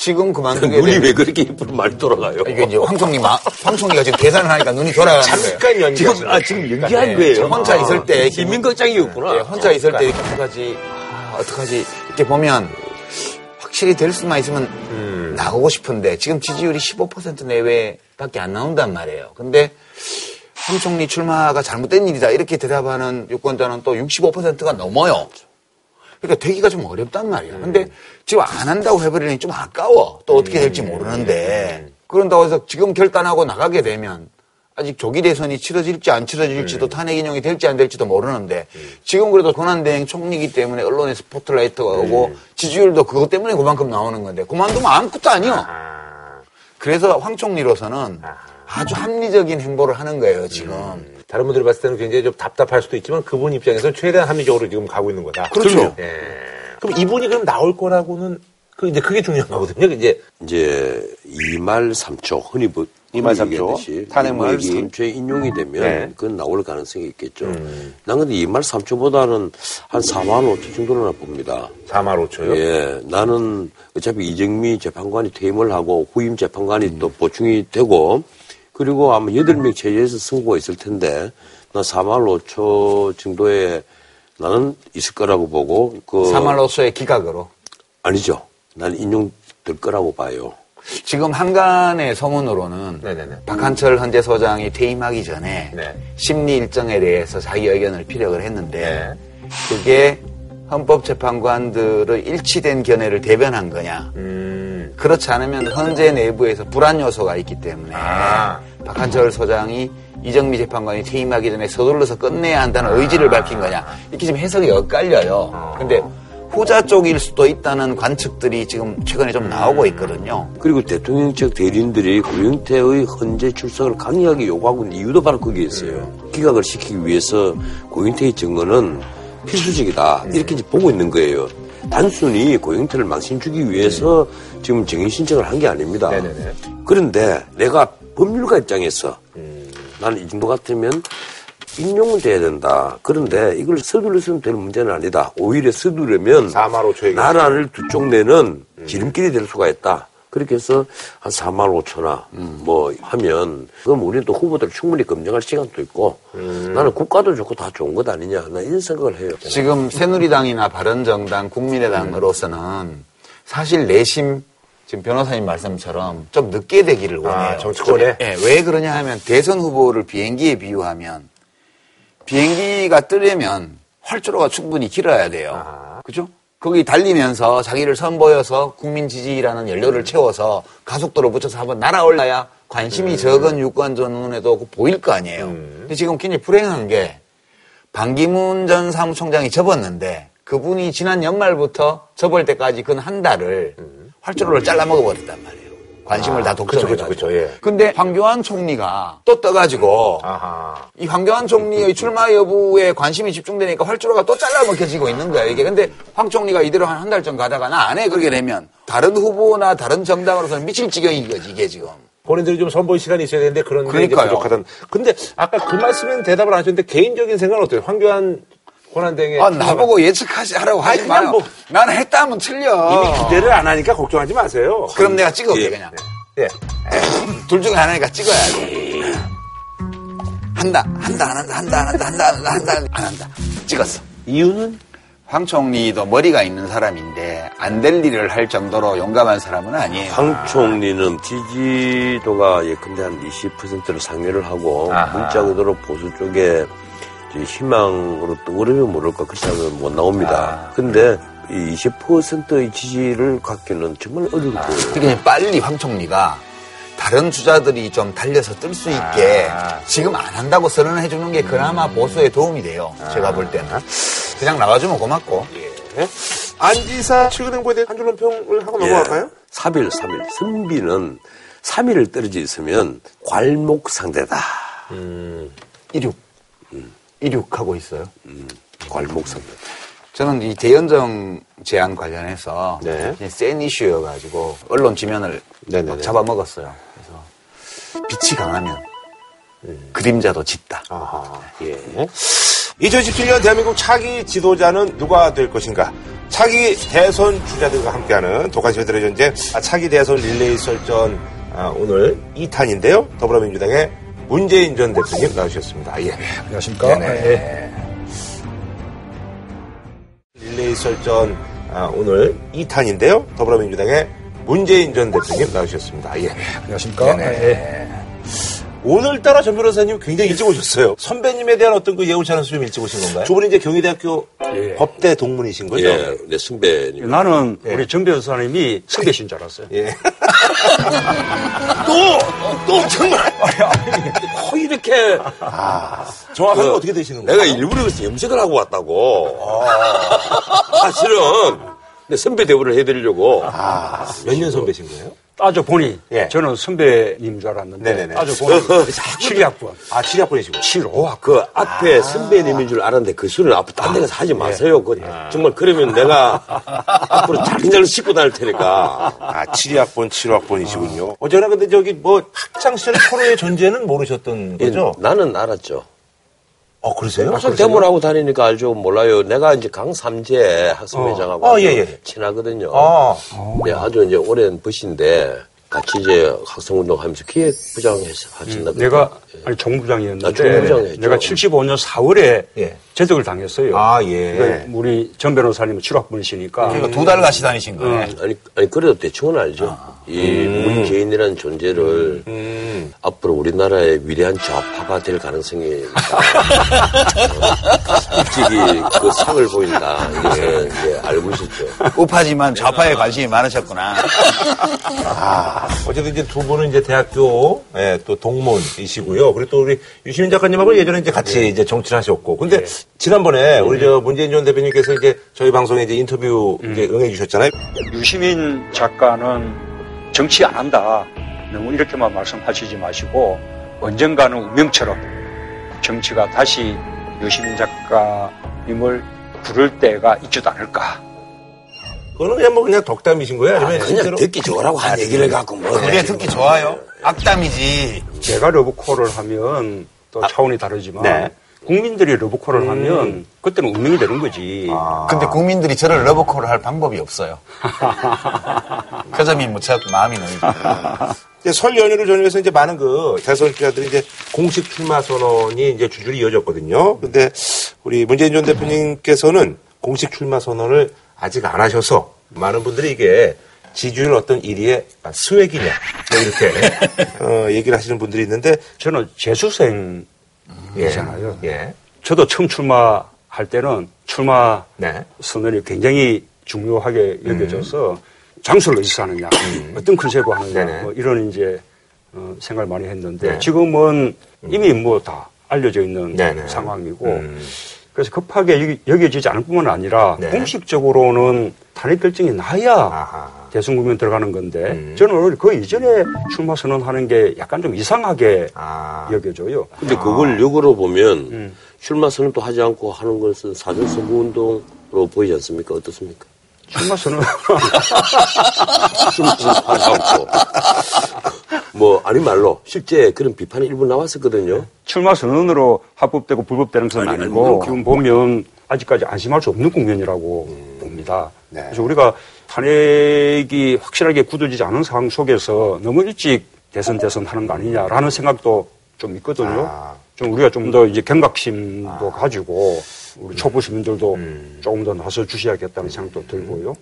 지금 그만두게 되면 눈이 왜 그렇게 입으로 많이 돌아가요? 이게 이제 황총리 마, 황총리가 지금 계산을 하니까 눈이 돌아가는 잠깐 거예요. 연기 지금, 아, 지금 연기한 네, 거예요. 혼자 아, 있을 때. 김민거장이었구나. 네, 혼자 있을 때 이렇게 어떡하지, 아, 어떡하지. 이렇게 보면 확실히 될 수만 있으면 음. 나오고 싶은데 지금 지지율이 십오 퍼센트 내외밖에 안 나온단 말이에요. 근데 황총리 출마가 잘못된 일이다. 이렇게 대답하는 유권자는 또 육십오 퍼센트가 넘어요. 그러니까 되기가 좀 어렵단 말이야. 음. 근데 지금 안 한다고 해버리니 좀 아까워. 또 어떻게 될지 모르는데. 음. 그런다고 해서 지금 결단하고 나가게 되면 아직 조기 대선이 치러질지 안 치러질지도 음. 탄핵 인용이 될지 안 될지도 모르는데 음. 지금 그래도 권한대행 총리이기 때문에 언론에 스포트라이트가 오고 음. 지지율도 그것 때문에 그만큼 나오는 건데 그만두면 아무것도 아니요. 아. 그래서 황 총리로서는 아. 아주 합리적인 행보를 하는 거예요, 지금. 음. 다른 분들이 봤을 때는 굉장히 좀 답답할 수도 있지만 그분 입장에서는 최대한 합리적으로 지금 가고 있는 거다. 그렇죠. 예. 그럼 이분이 그럼 나올 거라고는 그 이제 그게 중요한 거거든요. 이제 이제 이 말 삼 초 흔히 이말 삼 초 탄핵 무기 이말 삼 초에 인용이 되면 네. 그건 나올 가능성이 있겠죠. 음. 난 근데 이말 삼 초보다는 한 사만 오천 정도나 봅니다. 사만 오천요? 예, 나는 어차피 이정미 재판관이 퇴임을 하고 후임 재판관이 음. 또 보충이 되고 그리고 아마 여덟 명 체제에서 선고가 있을 텐데 나 사만 오천 정도에 나는 있을 거라고 보고 그 사만 오천의 기각으로? 아니죠. 난 인용될 거라고 봐요. 지금 한간의 서문으로는 네네네. 박한철 헌재 소장이 퇴임하기 전에 네. 심리 일정에 대해서 자기 의견을 피력을 했는데 네. 그게 헌법재판관들의 일치된 견해를 대변한 거냐 음. 그렇지 않으면 헌재 내부에서 불안 요소가 있기 때문에 아. 박한철 소장이 이정미 재판관이 퇴임하기 전에 서둘러서 끝내야 한다는 아. 의지를 밝힌 거냐 이렇게 지금 해석이 엇갈려요. 근데 후자 쪽일 수도 있다는 관측들이 지금 최근에 좀 나오고 있거든요. 그리고 대통령 측 대리인들이 고영태의 헌재 출석을 강력하게 요구하고 있는 이유도 바로 거기에 있어요. 기각을 시키기 위해서 고영태의 증언은 필수적이다. 이렇게 이제 보고 있는 거예요. 단순히 고영태를 망신 주기 위해서 지금 증인 신청을 한 게 아닙니다. 네네네. 그런데 내가 법률가 입장에서 음. 나는 이 정도 같으면 인용은 돼야 된다. 그런데 이걸 서두르면 될 문제는 아니다. 오히려 서두르면 나라를 두 쪽 내는 음. 지름길이 될 수가 있다. 그렇게 해서 한 사만 오천아 음. 뭐 하면 그럼 우리는 또 후보들 충분히 검증할 시간도 있고 음. 나는 국가도 좋고 다 좋은 것 아니냐. 나 이런 생각을 해요. 지금 새누리당이나 바른정당, 국민의당으로서는 음. 사실 내심 지금 변호사님 말씀처럼 좀 늦게 되기를 원해요. 아, 정치권에? 네, 왜 그러냐 하면 대선 후보를 비행기에 비유하면 비행기가 뜨려면 활주로가 충분히 길어야 돼요. 아. 그죠? 거기 달리면서 자기를 선보여서 국민 지지라는 연료를 채워서 가속도로 붙여서 한번 날아올라야 관심이 음. 적은 유권자 눈에도 보일 거 아니에요. 음. 근데 지금 굉장히 불행한 게 반기문 전 사무총장이 접었는데 그분이 지난 연말부터 접을 때까지 근 한 달을 음. 활주로를 잘라먹어버렸단 말이에요. 관심을 아, 다 독점해가지고. 예. 근데 황교안 총리가 또 떠가지고 아하. 이 황교안 총리의 출마 여부에 관심이 집중되니까 활주로가 또 잘라먹혀지고 있는 거야 이게. 근데 황 총리가 이대로 한 한 달 전 가다가 나 안 해 그렇게 되면 다른 후보나 다른 정당으로서는 미칠 지경인 거지 이게 지금. 본인들이 좀 선보일 시간이 있어야 되는데 그런 게 이제 부족하다는. 근데 아까 그 말씀은 대답을 안 하셨는데 개인적인 생각은 어때요? 황교안 권한대행의 아, 나보고 말... 예측하지 하라고 하지 마요. 뭐... 나는 했다 하면 틀려. 이미 기대를 안 하니까 걱정하지 마세요. 그럼 내가 찍어볼게. 예. 그냥 예. 둘 중에 하나니까 찍어야 돼. 한다 한다 안 한다 한다 안 한다 한다 한다 안 한다 찍었어. 이유는? 황 총리도 머리가 있는 사람인데 안 될 일을 할 정도로 용감한 사람은 아니에요. 황 총리는 지지도가 예컨대 한 이십 퍼센트를 상회를 하고 아하. 문자 그대로 보수 쪽에 희망으로 떠오르면 모를까 그렇지 않으면 못 나옵니다. 그런데 아. 이 이십 퍼센트의 지지를 갖기는 정말 어려울 거예요. 아. 그러니까 빨리 황 총리가 다른 주자들이 좀 달려서 뜰 수 있게 아. 지금 안 한다고 선언을 해주는 게 그나마 음. 보수에 도움이 돼요. 아. 제가 볼 때는 그냥 나와주면 고맙고. 예. 안 지사 최근 행보에 대해 한 줄로 평을 하고 넘어갈까요? 예. 삼 일, 삼 일. 선비는 삼 일을 떨어져 있으면 괄목 상대다. 음. 일육. 음. 이륙하고 있어요. 음, 괄목선. 저는 이 대연정 제안 관련해서 네. 센 이슈여가지고 언론 지면을 막 잡아먹었어요. 그래서 빛이 강하면 음. 그림자도 짙다. 아하, 예. 이천십칠 년 대한민국 차기 지도자는 누가 될 것인가? 차기 대선 주자들과 함께하는 독한시 회들의 전쟁 차기 대선 릴레이 설전 아, 오늘 이 탄인데요. 더불어민주당의 문재인 전 대표님 나오셨습니다. 예. 안녕하십니까. 네. 릴레이 설전 아, 오늘 이 탄인데요. 더불어민주당의 문재인 전 대표님 나오셨습니다. 예. 안녕하십니까. 네. 오늘따라 전 변호사님 굉장히 일찍 오셨어요. 선배님에 대한 어떤 그 예우치 않은 수준이 일찍 오신 건가요? 두 분이 이제 경희대학교 예. 법대 동문이신 거죠? 예. 네, 승배님. 나는 예. 우리 정 변호사님이 승배신 줄 알았어요. 예. 또! 또 정말! 어, 이렇게. 아. 정확한 건 그, 어떻게 되시는 거예요? 내가 일부러 염색을 하고 왔다고. 아. 사실은. 근데 선배 대우를 해드리려고. 아. 몇 년 선배신 거예요? 따져보니 예. 저는 선배님 줄 알았는데 네네네. 따져보니 칠 학번. 아, 칠 학번이시고. 칠, 오 학번. 그 앞에 아~ 선배님인 줄 알았는데 그 술은 앞으로 딴 데 가서 하지 마세요. 예. 그, 아~ 정말 그러면 내가 앞으로 자기장을 씻고 다닐 테니까. 아, 칠 학번, 칠 학번이시군요. 아~ 어제나 근데 저기 뭐 학창시절 코로나의 존재는 모르셨던 거죠? 예, 나는 알았죠. 어, 그러세요? 항상 데모하고 다니니까 알죠. 몰라요. 내가 이제 강삼재 학생회장하고 어. 아, 예, 예. 친하거든요. 아. 네, 아주 이제 오랜 부시인데 같이 이제 학생운동하면서 기획 부장했었나. 음, 내가 예. 아니 정부장이었는데. 아, 정부장 내가 칠십오 년 사월에 예. 제독을 당했어요. 아 예. 그러니까 우리 전 변호사님은 칠 학번이시니까. 그러니까 음. 두 달 같이 다니신 거예요. 음. 아니 아니 그래도 대충은 알죠. 아. 이 문재인이라는 존재를 음. 앞으로 우리나라의 위대한 좌파가 될 가능성이 일찍이 어, 그 상을 보인다. 이게 이제 알고 있었죠. 우파지만 좌파에 관심이 많으셨구나. 아. 어쨌든 이제 두 분은 이제 대학교 예, 또 동문이시고요. 그리고 또 우리 유시민 작가님하고 예전에 이제 같이 예. 이제 정치를 하셨고. 근데 예. 지난번에 음. 우리 저 문재인 전 대표님께서 이제 저희 방송에 이제 인터뷰 음. 이제 응해주셨잖아요. 유시민 작가는 정치 안 한다 너무 이렇게만 말씀하시지 마시고 언젠가는 운명처럼 정치가 다시 유시민 작가님을 부를 때가 있지 않을까. 그거는 그냥 뭐 그냥 덕담이신 거예요? 아니면 아, 그냥 실제로? 듣기 좋으라고 한 얘기를 갖고 뭐 그래 듣기 뭐. 좋아요? 악담이지. 제가 러브콜을 하면 또 아, 차원이 다르지만 네. 국민들이 러브콜을 음. 하면 그때는 운명이 되는 거지. 아. 근데 국민들이 저를 러브콜을 할 방법이 없어요. 그 점이 무척 마음이 놓이죠. 이제 설 연휴를 전후해서 이제 많은 그 대선 주자들이 이제 공식 출마 선언이 이제 줄줄이 이어졌거든요. 근데 우리 문재인 전 대표님께서는 공식 출마 선언을 아직 안 하셔서 많은 분들이 이게 지지율 어떤 일 위의 스웩이냐 뭐 이렇게 어, 얘기를 하시는 분들이 있는데 저는 재수생 이잖아요. 예. 예. 저도 처음 출마할 때는 출마 네. 선언이 굉장히 중요하게 여겨져서 음. 장소를 어디서 하느냐, 음. 어떤 컨셉으로 하느냐, 뭐 이런 이제 어, 생각을 많이 했는데 네. 지금은 이미 뭐 다 알려져 있는 네네. 상황이고 음. 그래서 급하게 여겨지지 않을 뿐만 아니라 네. 공식적으로는 탄핵 결정이 나야 아하. 대선 국면 들어가는 건데 음. 저는 그 이전에 출마 선언하는 게 약간 좀 이상하게 아. 여겨져요. 근데 그걸 역으로 보면 음. 출마 선언도 하지 않고 하는 것은 사전 선거운동으로 보이지 않습니까? 어떻습니까? 출마 선언 출마 선언 하지 않고 뭐 아니 말로 실제 그런 비판이 일부 나왔었거든요. 출마 선언으로 합법되고 불법되는 것은 아니, 아니고 지금 보면 아직까지 안심할 수 없는 국면이라고 음. 봅니다. 네. 그래서 우리가 탄핵이 확실하게 굳어지지 않은 상황 속에서 너무 일찍 대선 대선 하는 거 아니냐라는 생각도 좀 있거든요. 아. 좀 우리가 좀 더 이제 경각심도 아. 가지고 우리 초보 시민들도 음. 조금 더 나서 주셔야겠다는 생각도 들고요.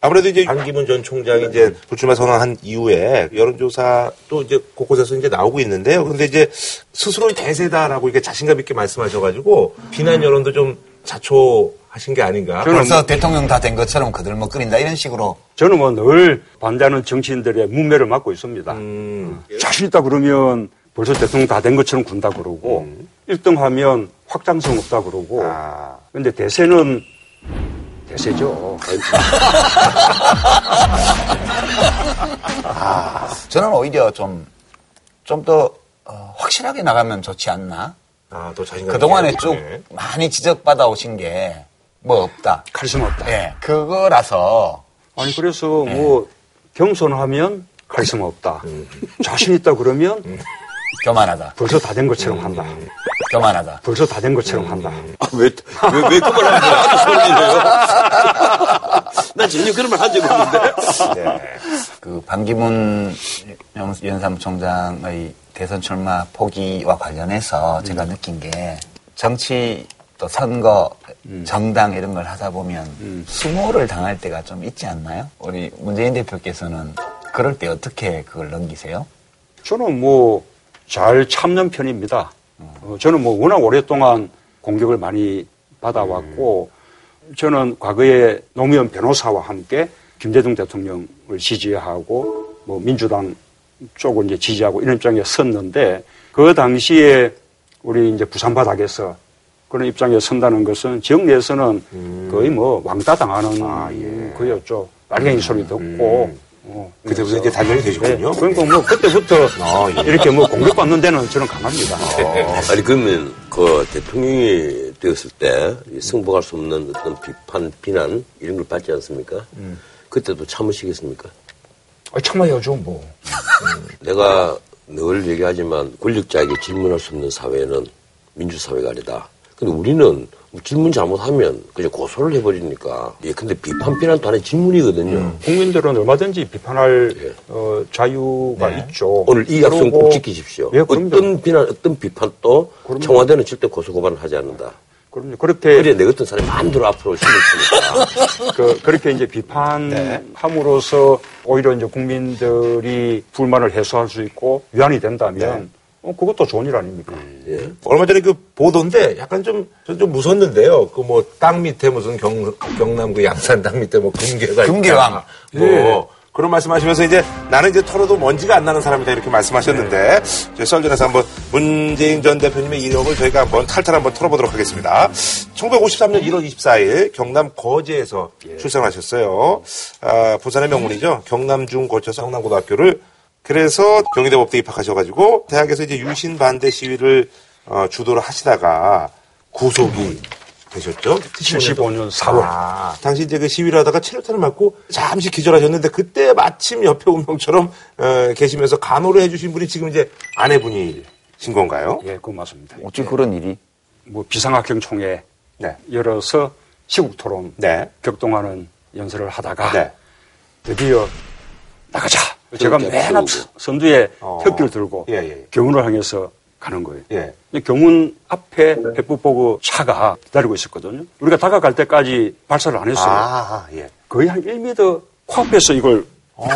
아무래도 이제 반기문 전 총장이 이제 불출마 선언한 이후에 여론조사 또 이제 곳곳에서 이제 나오고 있는데요. 그런데 이제 스스로 대세다라고 이렇게 자신감 있게 말씀하셔가지고 비난 여론도 좀 자초하신 게 아닌가. 벌써 뭐, 대통령 다 된 것처럼 그들먹 끓인다 이런 식으로. 저는 뭐 늘 반대하는 정치인들의 문매를 맡고 있습니다. 음. 자신 있다 그러면 벌써 대통령 다 된 것처럼 군다 그러고 음. 일 등 하면 확장성 없다 그러고. 아. 근데 대세는 대세죠. 아, 저는 오히려 좀, 좀 더 어, 확실하게 나가면 좋지 않나? 아, 또 자신감. 그동안에 쭉 네. 많이 지적받아 오신 게 뭐 없다. 카리스마 없다. 예, 그거라서. 아니, 그래서 예. 뭐 겸손하면 카리스마 없다. 음. 자신 있다 그러면 음. 교만하다. 벌써 다 된 것처럼 음. 한다. 교만하다. 벌써 다 된 것처럼 음. 한다. 아, 왜, 왜, 왜 그 말 하는 거야? 아주 소리네요. 난 전혀 그런 말 한 적이 없는데. 네. 그, 반기문 연사무총장의 대선 출마 포기와 관련해서 음. 제가 느낀 게 정치 또 선거, 음. 정당 이런 걸 하다 보면 음. 수모를 당할 때가 좀 있지 않나요? 우리 문재인 대표께서는 그럴 때 어떻게 그걸 넘기세요? 저는 뭐, 잘 참는 편입니다. 어, 저는 뭐 워낙 오랫동안 공격을 많이 받아왔고 음. 저는 과거에 노무현 변호사와 함께 김대중 대통령을 지지하고 뭐 민주당 쪽을 이제 지지하고 이런 입장에 섰는데 그 당시에 우리 이제 부산 바닥에서 그런 입장에 선다는 것은 지역 내에서는 음. 거의 뭐 왕따 당하는 아, 예. 거였죠. 빨갱이 소리 듣고 음. 어, 그때부터 이제 단련이 되셨군요. 네, 그러니까 뭐 그때부터 아, 예. 이렇게 뭐 공격받는 데는 저는 강합니다. 아, 아니 그러면 그 대통령이 되었을 때 승복할 수 없는 어떤 비판, 비난 이런 걸 받지 않습니까? 음. 그때도 참으시겠습니까? 아, 참아야죠 뭐. 음. 내가 늘 얘기하지만 권력자에게 질문할 수 없는 사회는 민주사회가 아니다. 근데 우리는 질문 잘못하면 그냥 고소를 해버리니까. 예, 근데 비판, 비난도 하나의 질문이거든요. 음. 국민들은 얼마든지 비판할 예. 어, 자유가 네. 있죠. 오늘 이 약속은 꼭 지키십시오. 예, 어떤 비난, 어떤 비판도 그럼요. 청와대는 절대 고소고발을 하지 않는다. 그럼요. 그렇게. 그래, 내 같은 사람이 마음대로 앞으로 심을 테니까. 그, 그렇게 이제 비판함으로써 오히려 이제 국민들이 불만을 해소할 수 있고 위안이 된다면 네. 어, 그것도 좋은 일 아닙니까? 예. 얼마 전에 그 보도인데 약간 좀, 전 좀 무섭는데요. 그 뭐, 땅 밑에 무슨 경, 경남구 양산 땅 밑에 뭐 금괴가. 금괴왕. 뭐, 예. 그런 말씀 하시면서 이제 나는 이제 털어도 먼지가 안 나는 사람이다 이렇게 말씀하셨는데, 저희 썰전에서 한번 문재인 전 대표님의 이력을 저희가 한번 탈탈 한번 털어보도록 하겠습니다. 천구백오십삼년 일월 이십사일 경남 거제에서 예. 출생하셨어요. 아, 부산의 명문이죠. 경남중 거쳐서 경남고등학교를 그래서 경희대 법대 입학하셔가지고 대학에서 이제 유신 반대 시위를 어, 주도를 하시다가 구속이 되셨죠. 칠십오년 사월. 아, 당시 이제 그 시위를 하다가 체류탄을 맞고 잠시 기절하셨는데 그때 마침 옆에 운명처럼 어, 계시면서 간호를 해주신 분이 지금 이제 아내분이신 건가요? 예, 그건 맞습니다. 어찌 네. 그런 일이? 뭐 비상학생 총회 네. 열어서 시국토론 네. 격동하는 연설을 하다가 네. 드디어 나가자. 제가 맨 앞 선두에 어. 홑기를 들고 예, 예. 교문을 향해서 가는 거예요. 예. 교문 앞에 햇빛 보고 차가 기다리고 있었거든요. 우리가 다가갈 때까지 발사를 안 했어요. 아, 예. 거의 한 일 미터 코앞에서 이걸 어.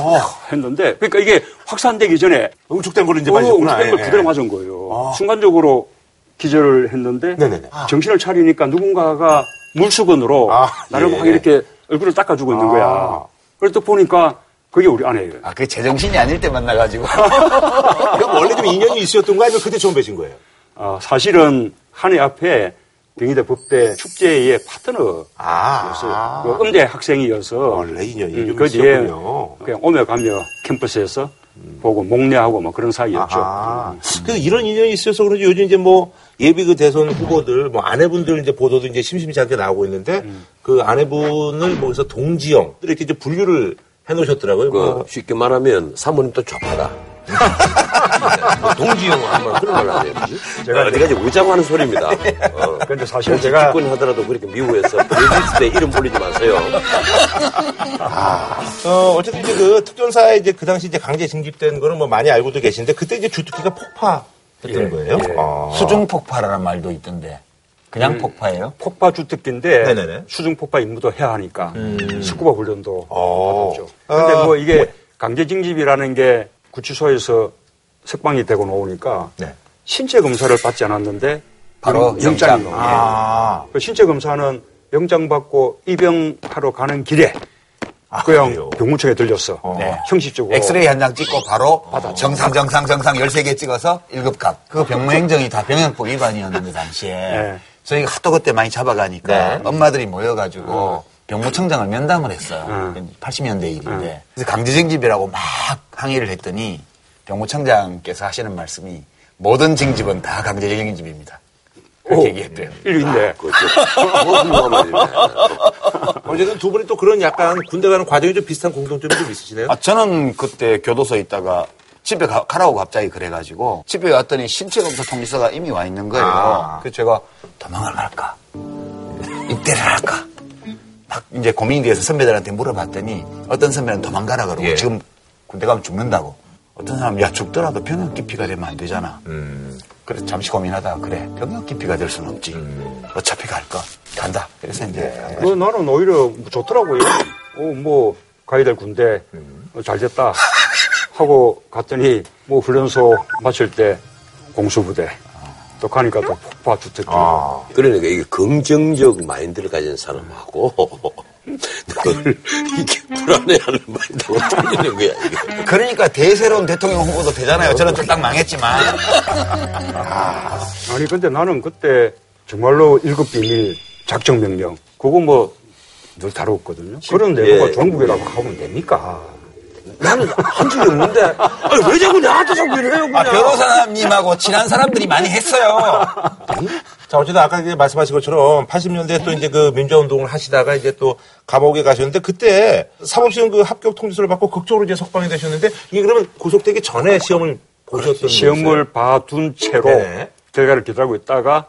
했는데 그러니까 이게 확산되기 전에 응축된 걸 이제 맞았구나. 응축된 걸 그대로 맞은 거예요. 어. 순간적으로 기절을 했는데 네네네. 정신을 차리니까 누군가가 물수건으로 아, 나를 예. 막 이렇게 얼굴을 닦아주고 있는 거야. 아. 그래서 보니까 그게 우리 아내예요. 아, 그게 제정신이 아닐 때 만나가지고. 그럼 원래 좀 인연이 있으셨던가 아니면 그때 처음 뵈신 거예요? 아, 사실은 한 해 앞에 경희대 법대 축제의 파트너였어요. 아, 그 음대 학생이어서. 원래 인연이 음, 좀 있었군요. 그냥 오며 가며 캠퍼스에서 음. 보고 목례하고 뭐 그런 사이였죠. 음. 그래서 이런 인연이 있어서 그런지 요즘 이제 뭐 예비 그 대선 후보들 뭐 아내분들 이제 보도도 이제 심심치 않게 나오고 있는데 음. 그 아내분을 뭐 그래서 동지형 이렇게 이제 분류를 해놓으셨더라고요. 그 뭐. 쉽게 말하면 사모님도 좌파다. 동지형 아마 그런 말 안 해요. 제가 어, 내가 이제 우장하는 소리입니다. 어. 근데 사실 제가 집권 하더라도 그렇게 미국에서 브레이브스에 이름 불리지 마세요. 아. 어 어쨌든 이제 그 특전사에 이제 그 당시 이제 강제 징집된 거는 뭐 많이 알고도 계신데 그때 이제 주특기가 폭파했던 예, 거예요. 예. 아. 수중 폭파라는 말도 있던데. 그냥 음, 폭파예요? 폭파 주특기인데 네네네. 수중 폭파 임무도 해야 하니까 음. 스쿠버 훈련도 받았죠. 근데 어. 뭐 이게 강제징집이라는 게 구치소에서 석방이 되고 나오니까 네. 신체 검사를 받지 않았는데 바로 영장인 거예요. 아. 그 신체 검사는 영장 받고 입영하러 가는 길에 아, 그냥 그래요? 병무청에 들렸어. 어. 네. 형식적으로. 엑스레이 한 장 찍고 바로 어. 정상, 정상, 정상 열세 개 찍어서 일급 갑. 그 병무행정이 다 병역법 위반이었는데 당시에. 네. 저희가 하도 그때 많이 잡아가니까 네. 엄마들이 모여가지고 어. 병무청장을 면담을 했어요. 음. 팔십 년대 일인데. 음. 그래서 강제징집이라고 막 항의를 했더니 병무청장께서 하시는 말씀이 모든 징집은 다 강제징집입니다. 그렇게 오. 얘기했대요. 일인데. 어쨌든 두 분이 또 그런 약간 군대 가는 과정이 좀 비슷한 공통점이 좀 있으시네요? 아, 저는 그때 교도소에 있다가 집에 가, 가라고 갑자기 그래가지고 집에 왔더니 신체검사 통지서가 이미 와 있는 거예요. 아. 그래서 제가 도망을 갈까? 입대를 할까? 막 이제 고민이 돼서 선배들한테 물어봤더니 어떤 선배는 도망가라 그러고 예. 지금 군대 가면 죽는다고. 어떤 사람은 야 죽더라도 병역 기피가 되면 안 되잖아. 음. 그래서 잠시 고민하다가 그래 병역 기피가 될 수는 없지. 음. 어차피 갈 거. 간다. 그래서 이제 네. 그, 나는 오히려 좋더라고요. 어, 뭐 가야 될 군대 음. 어, 잘 됐다. 하고 갔더니 뭐 훈련소 마칠 때 공수부대 또 가니까 또 폭파 주택기. 아. 그러니까 이게 긍정적 마인드를 가진 사람하고 늘 이게 불안해하는 마인드가 틀리는 거야 이게. 그러니까 대세로운 대통령 후보도 되잖아요. 저는 좀 딱 망했지만. 아. 아니 근데 나는 그때 정말로 일급 비밀 작정 명령 그거 뭐 늘 다뤘거든요. 그런데 예. 뭐가 전국이라고 하면 됩니까? 나는 한 적이 없는데 아니, 왜 자꾸 나한테 자꾸 이래요 그냥. 아, 변호사님하고 친한 사람들이 많이 했어요. 자, 어쨌든 아까 이제 말씀하신 것처럼 팔십 년대 또 이제 그 민주화운동을 하시다가 이제 또 감옥에 가셨는데 그때 사법시험 그 합격 통지서를 받고 극적으로 이제 석방이 되셨는데 이게 그러면 구속되기 전에 시험을 보셨던 시험을 봐둔 채로 네네. 결과를 기다리고 있다가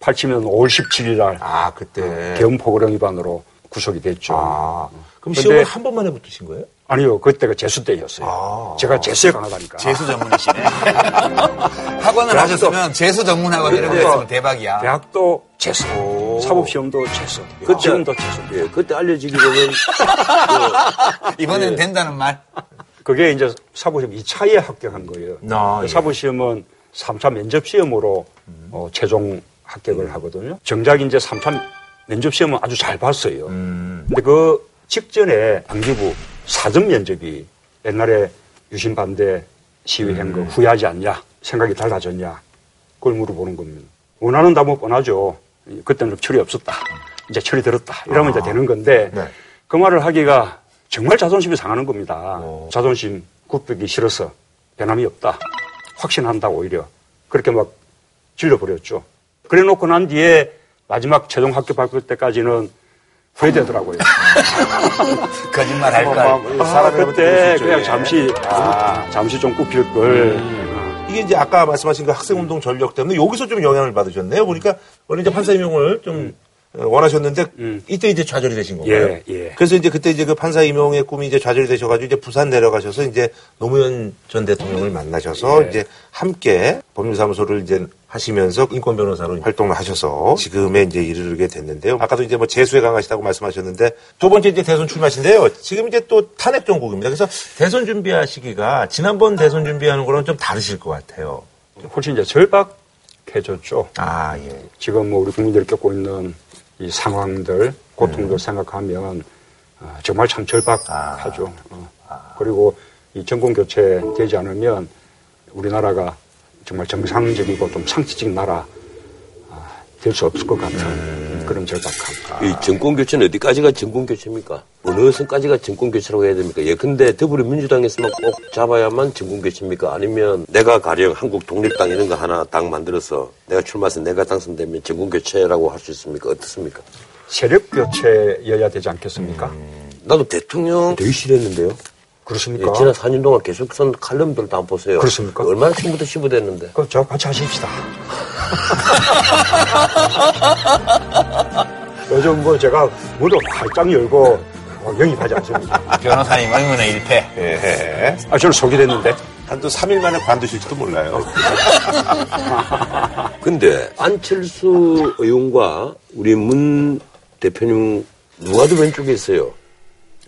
팔십 년 오월 십칠일 날 아, 그때 계엄포고령 위반으로 구속이 됐죠. 아, 그럼 시험을 한 번만에 붙으신 거예요? 아니요. 그때가 재수 때였어요. 아, 제가 재수에 강하다니까. 재수 전문이시네. 학원을 하셨으면 재수 전문학원이라고 했으면 대박이야. 대학도 재수. 사법시험도 재수. 지금도 재수. 예, 그때 알려지기로는. 그, 이번엔 예, 된다는 말. 그게 이제 사법시험 이 차에 합격한 거예요. 아, 예. 사법시험은 삼 차 면접시험으로 음. 어, 최종 합격을 하거든요. 정작 이제 삼 차 면접시험은 아주 잘 봤어요. 음. 근데 그 직전에 안기부 사전 면접이 옛날에 유신 반대 시위한 음. 거 후회하지 않냐? 생각이 달라졌냐? 그걸 물어보는 겁니다. 원하는 답은 뻔하죠. 그때는 철이 없었다. 이제 철이 들었다. 이러면 아. 이제 되는 건데 네. 그 말을 하기가 정말 자존심이 상하는 겁니다. 오. 자존심 굽히기 싫어서 변함이 없다. 확신한다 오히려. 그렇게 막 질러버렸죠. 그래 놓고 난 뒤에 마지막 최종 합격 발표 때까지는 후회되더라고요. 거짓말 할 걸. 아, 그때 그냥 잠시, 아, 잠시 좀 굽힐 걸. 음. 이게 이제 아까 말씀하신 그 학생운동 전력 때문에 여기서 좀 영향을 받으셨네요. 보니까 원래 이제 판사 임용을 좀 음. 원하셨는데 음. 이때 이제 좌절이 되신 거예요. 예, 예. 그래서 이제 그때 이제 그 판사 임용의 꿈이 이제 좌절이 되셔가지고 이제 부산 내려가셔서 이제 노무현 전 대통령을 만나셔서 예. 이제 함께 법률사무소를 이제 하시면서 인권 변호사로 활동을 하셔서 지금에 이제 이르게 됐는데요. 아까도 이제 뭐 재수에 강하시다고 말씀하셨는데 두 번째 이제 대선 출마신데요. 지금 이제 또 탄핵 정국입니다. 그래서 대선 준비하시기가 지난번 대선 준비하는 거랑 좀 다르실 것 같아요. 훨씬 이제 절박해졌죠. 아, 예. 지금 뭐 우리 국민들이 겪고 있는 이 상황들, 고통들 음. 생각하면 정말 참 절박하죠. 아. 아. 그리고 이 정권 교체 되지 않으면 우리나라가 정말 정상적이고 좀 상식적인 나라 될 수 없을 것 같은 음. 그런 절박함. 이 정권 교체는 어디까지가 정권 교체입니까? 어느 선까지가 정권 교체라고 해야 됩니까? 예컨대 더불어민주당에서만 꼭 잡아야만 정권 교체입니까? 아니면 내가 가령 한국 독립당 이런 거 하나 당 만들어서 내가 출마해서 내가 당선되면 정권 교체라고 할 수 있습니까? 어떻습니까? 세력 교체여야 되지 않겠습니까? 음. 나도 대통령 되게 싫었는데요. 그렇습니까? 예, 지난 사 년 동안 계속 선 칼럼들 다 보세요. 그렇습니까? 얼마나 처음부터 시부됐는데. 그럼 저하고 같이 하십시다. 요즘 뭐 제가 문을 활짝 열고 어, 영입하지 않습니다. 변호사님 의문의 일패. 예. 아, 저는 소개됐는데. 한두 삼 일 만에 관두실지도 몰라요. 근데 안철수 의원과 우리 문 대표님 누가 더 왼쪽에 있어요?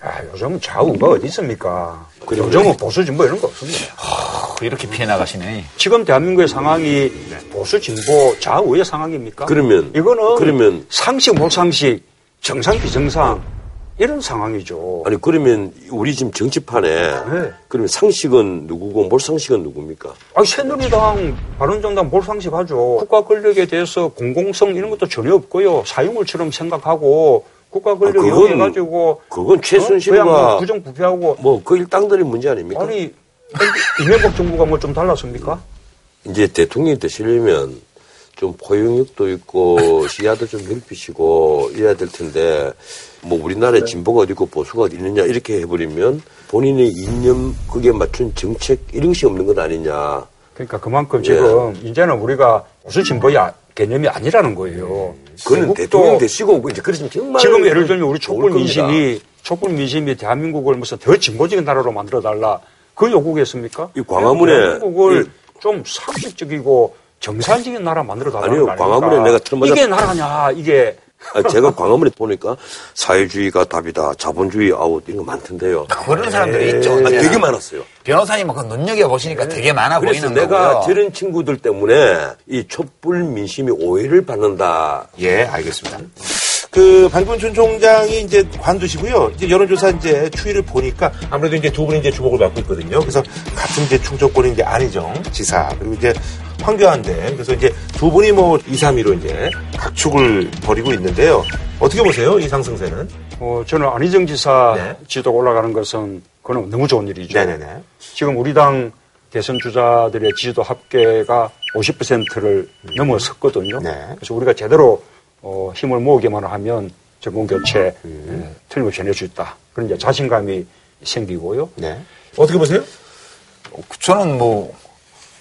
아, 요즘 좌우가 어디 있습니까? 그리고 요즘은 보수 진보 이런 거 없습니다. 아, 이렇게 피해 나가시네. 지금 대한민국의 상황이 네. 보수 진보 좌우의 상황입니까? 그러면 이거는 그러면 상식 몰상식 정상 비정상 이런 상황이죠. 아니 그러면 우리 지금 정치판에 네. 그러면 상식은 누구고 몰상식은 누굽니까? 아, 새누리당 바른정당 몰상식하죠. 국가 권력에 대해서 공공성 이런 것도 전혀 없고요. 사유물처럼 생각하고. 국가 권력 이용해가지고 아, 그건, 그건 최순실과 어? 부정부패하고 뭐 그 일당들이 문제 아닙니까? 아니 이명박 정부가 뭐 좀 달랐습니까? 이제 대통령이 되시려면 좀 포용력도 있고 시야도 좀 넓히시고 이래야 될 텐데 뭐 우리나라에 네. 진보가 어디 있고 보수가 어디 있느냐 이렇게 해버리면 본인의 이념 거기에 맞춘 정책 이런 것이 없는 건 아니냐. 그러니까 그만큼 예. 지금 이제는 우리가 무슨 진보야. 개념이 아니라는 거예요. 그건 대통령 되시고 이제 그러시면 정말 지금 예를 들면 우리 촛불 민심이 촛불 민심이 대한민국을 무슨 더 진보적인 나라로 만들어 달라 그 요구겠습니까? 이 광화문에 대한민국을 이... 좀 상식적이고 정상적인 나라 만들어 달라는 아니요, 광화문에 내가 틀어맞아 이게 나라냐 이게. 아, 제가 광화문에 보니까 사회주의가 답이다, 자본주의 아웃 이런 거 많던데요. 그런 사람들이 에이. 있죠. 아, 되게 많았어요. 변호사님은 그 눈여겨 보시니까 되게 많아 그래서 보이는 거고요. 내가 들은 친구들 때문에 이 촛불 민심이 오해를 받는다. 예, 알겠습니다. 그 반기문 총장이 이제 관두시고요. 이제 여론조사 이제 추이를 보니까 아무래도 이제 두 분이 이제 주목을 받고 있거든요. 그래서 같은 이제 충청권인 이제 안희정 지사 그리고 이제 황교안 대 그래서 이제 두 분이 뭐 이, 삼 위로 이제 각축을 벌이고 있는데요. 어떻게 보세요? 이 상승세는? 어 저는 안희정 지사 네. 지도가 올라가는 것은 그건 너무 좋은 일이죠. 네네네. 지금 우리 당 대선 주자들의 지지도 합계가 오십 퍼센트를 음. 넘어섰거든요. 네. 그래서 우리가 제대로 어, 힘을 모으기만 하면 정권 교체 음. 네, 틀림없이 해낼 수 있다. 그런 이제 자신감이 생기고요. 네. 어떻게 보세요? 저는 뭐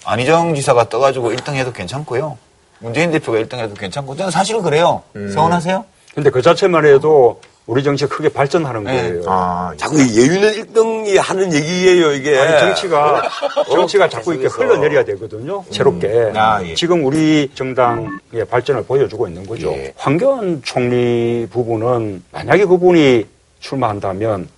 안희정 지사가 떠가지고 일 등 해도 괜찮고요. 문재인 대표가 일 등 해도 괜찮고 저는 사실은 그래요. 음. 서운하세요? 근데 그 자체만 해도 우리 정치가 크게 발전하는 네. 거예요. 아, 자꾸 예윤은 일 등이 하는 얘기예요, 이게. 아니, 정치가, 정치가 어, 자꾸 이렇게 흘러내려야 되거든요. 음. 새롭게. 아, 예. 지금 우리 정당의 발전을 보여주고 있는 거죠. 예. 황교안 총리 부분은 만약에 그분이 출마한다면,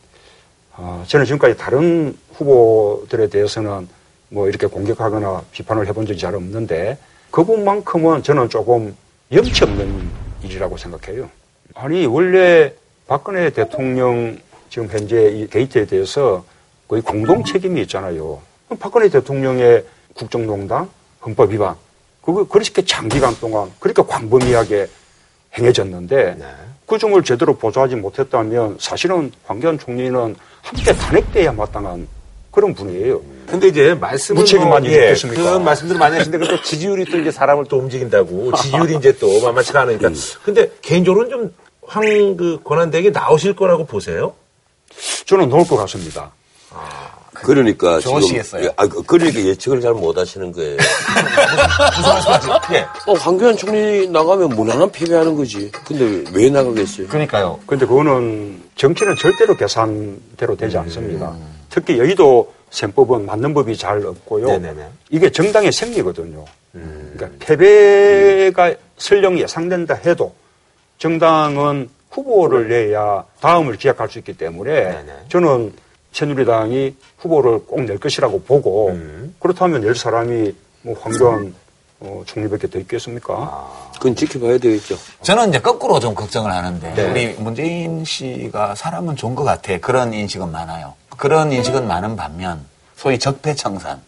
어, 저는 지금까지 다른 후보들에 대해서는 뭐 이렇게 공격하거나 비판을 해본 적이 잘 없는데, 그분만큼은 저는 조금 염치 없는 일이라고 생각해요. 아니, 원래 박근혜 대통령 지금 현재 이 게이트에 대해서 거의 공동 책임이 있잖아요. 박근혜 대통령의 국정농단, 헌법 위반, 그거 그렇게 장기간 동안 그렇게 광범위하게 행해졌는데 네. 그중을 제대로 보좌하지 못했다면 사실은 황교안 총리는 함께 탄핵돼야 마땅한 그런 분이에요. 근데 이제 말씀은 무책임한 일이 있겠습니까? 그런 말씀들을 많이 하시는데 그래도 지지율이 또 이제 사람을 또 움직인다고 지지율이 이제 또 만만치가 않으니까. 음. 근데 개인적으로는 좀 황, 그, 권한대행이 나오실 거라고 보세요? 저는 나올 것 같습니다. 아, 그러니까. 좋으시겠어요? 아, 그러니까 예측을 잘 못 하시는 거예요. 무슨 말씀이지? 어, 황교안 총리 나가면 무난한 패배하는 거지. 근데 왜, 왜 나가겠어요? 그러니까요. 근데 그거는 정치는 절대로 계산대로 되지 않습니다. 음. 특히 여의도 셈법은 맞는 법이 잘 없고요. 네네네. 이게 정당의 생리거든요. 음. 그러니까 패배가 음. 설령 예상된다 해도 정당은 후보를 내야 다음을 기약할 수 있기 때문에 네네. 저는 새누리당이 후보를 꼭 낼 것이라고 보고 음. 그렇다면 낼 사람이 뭐 황교안 어, 총리밖에 더 있겠습니까? 아. 그건 지켜봐야 되겠죠. 저는 이제 거꾸로 좀 걱정을 하는데 네. 우리 문재인 씨가 사람은 좋은 것 같아. 그런 인식은 많아요. 그런 인식은 많은 반면 소위 적폐청산.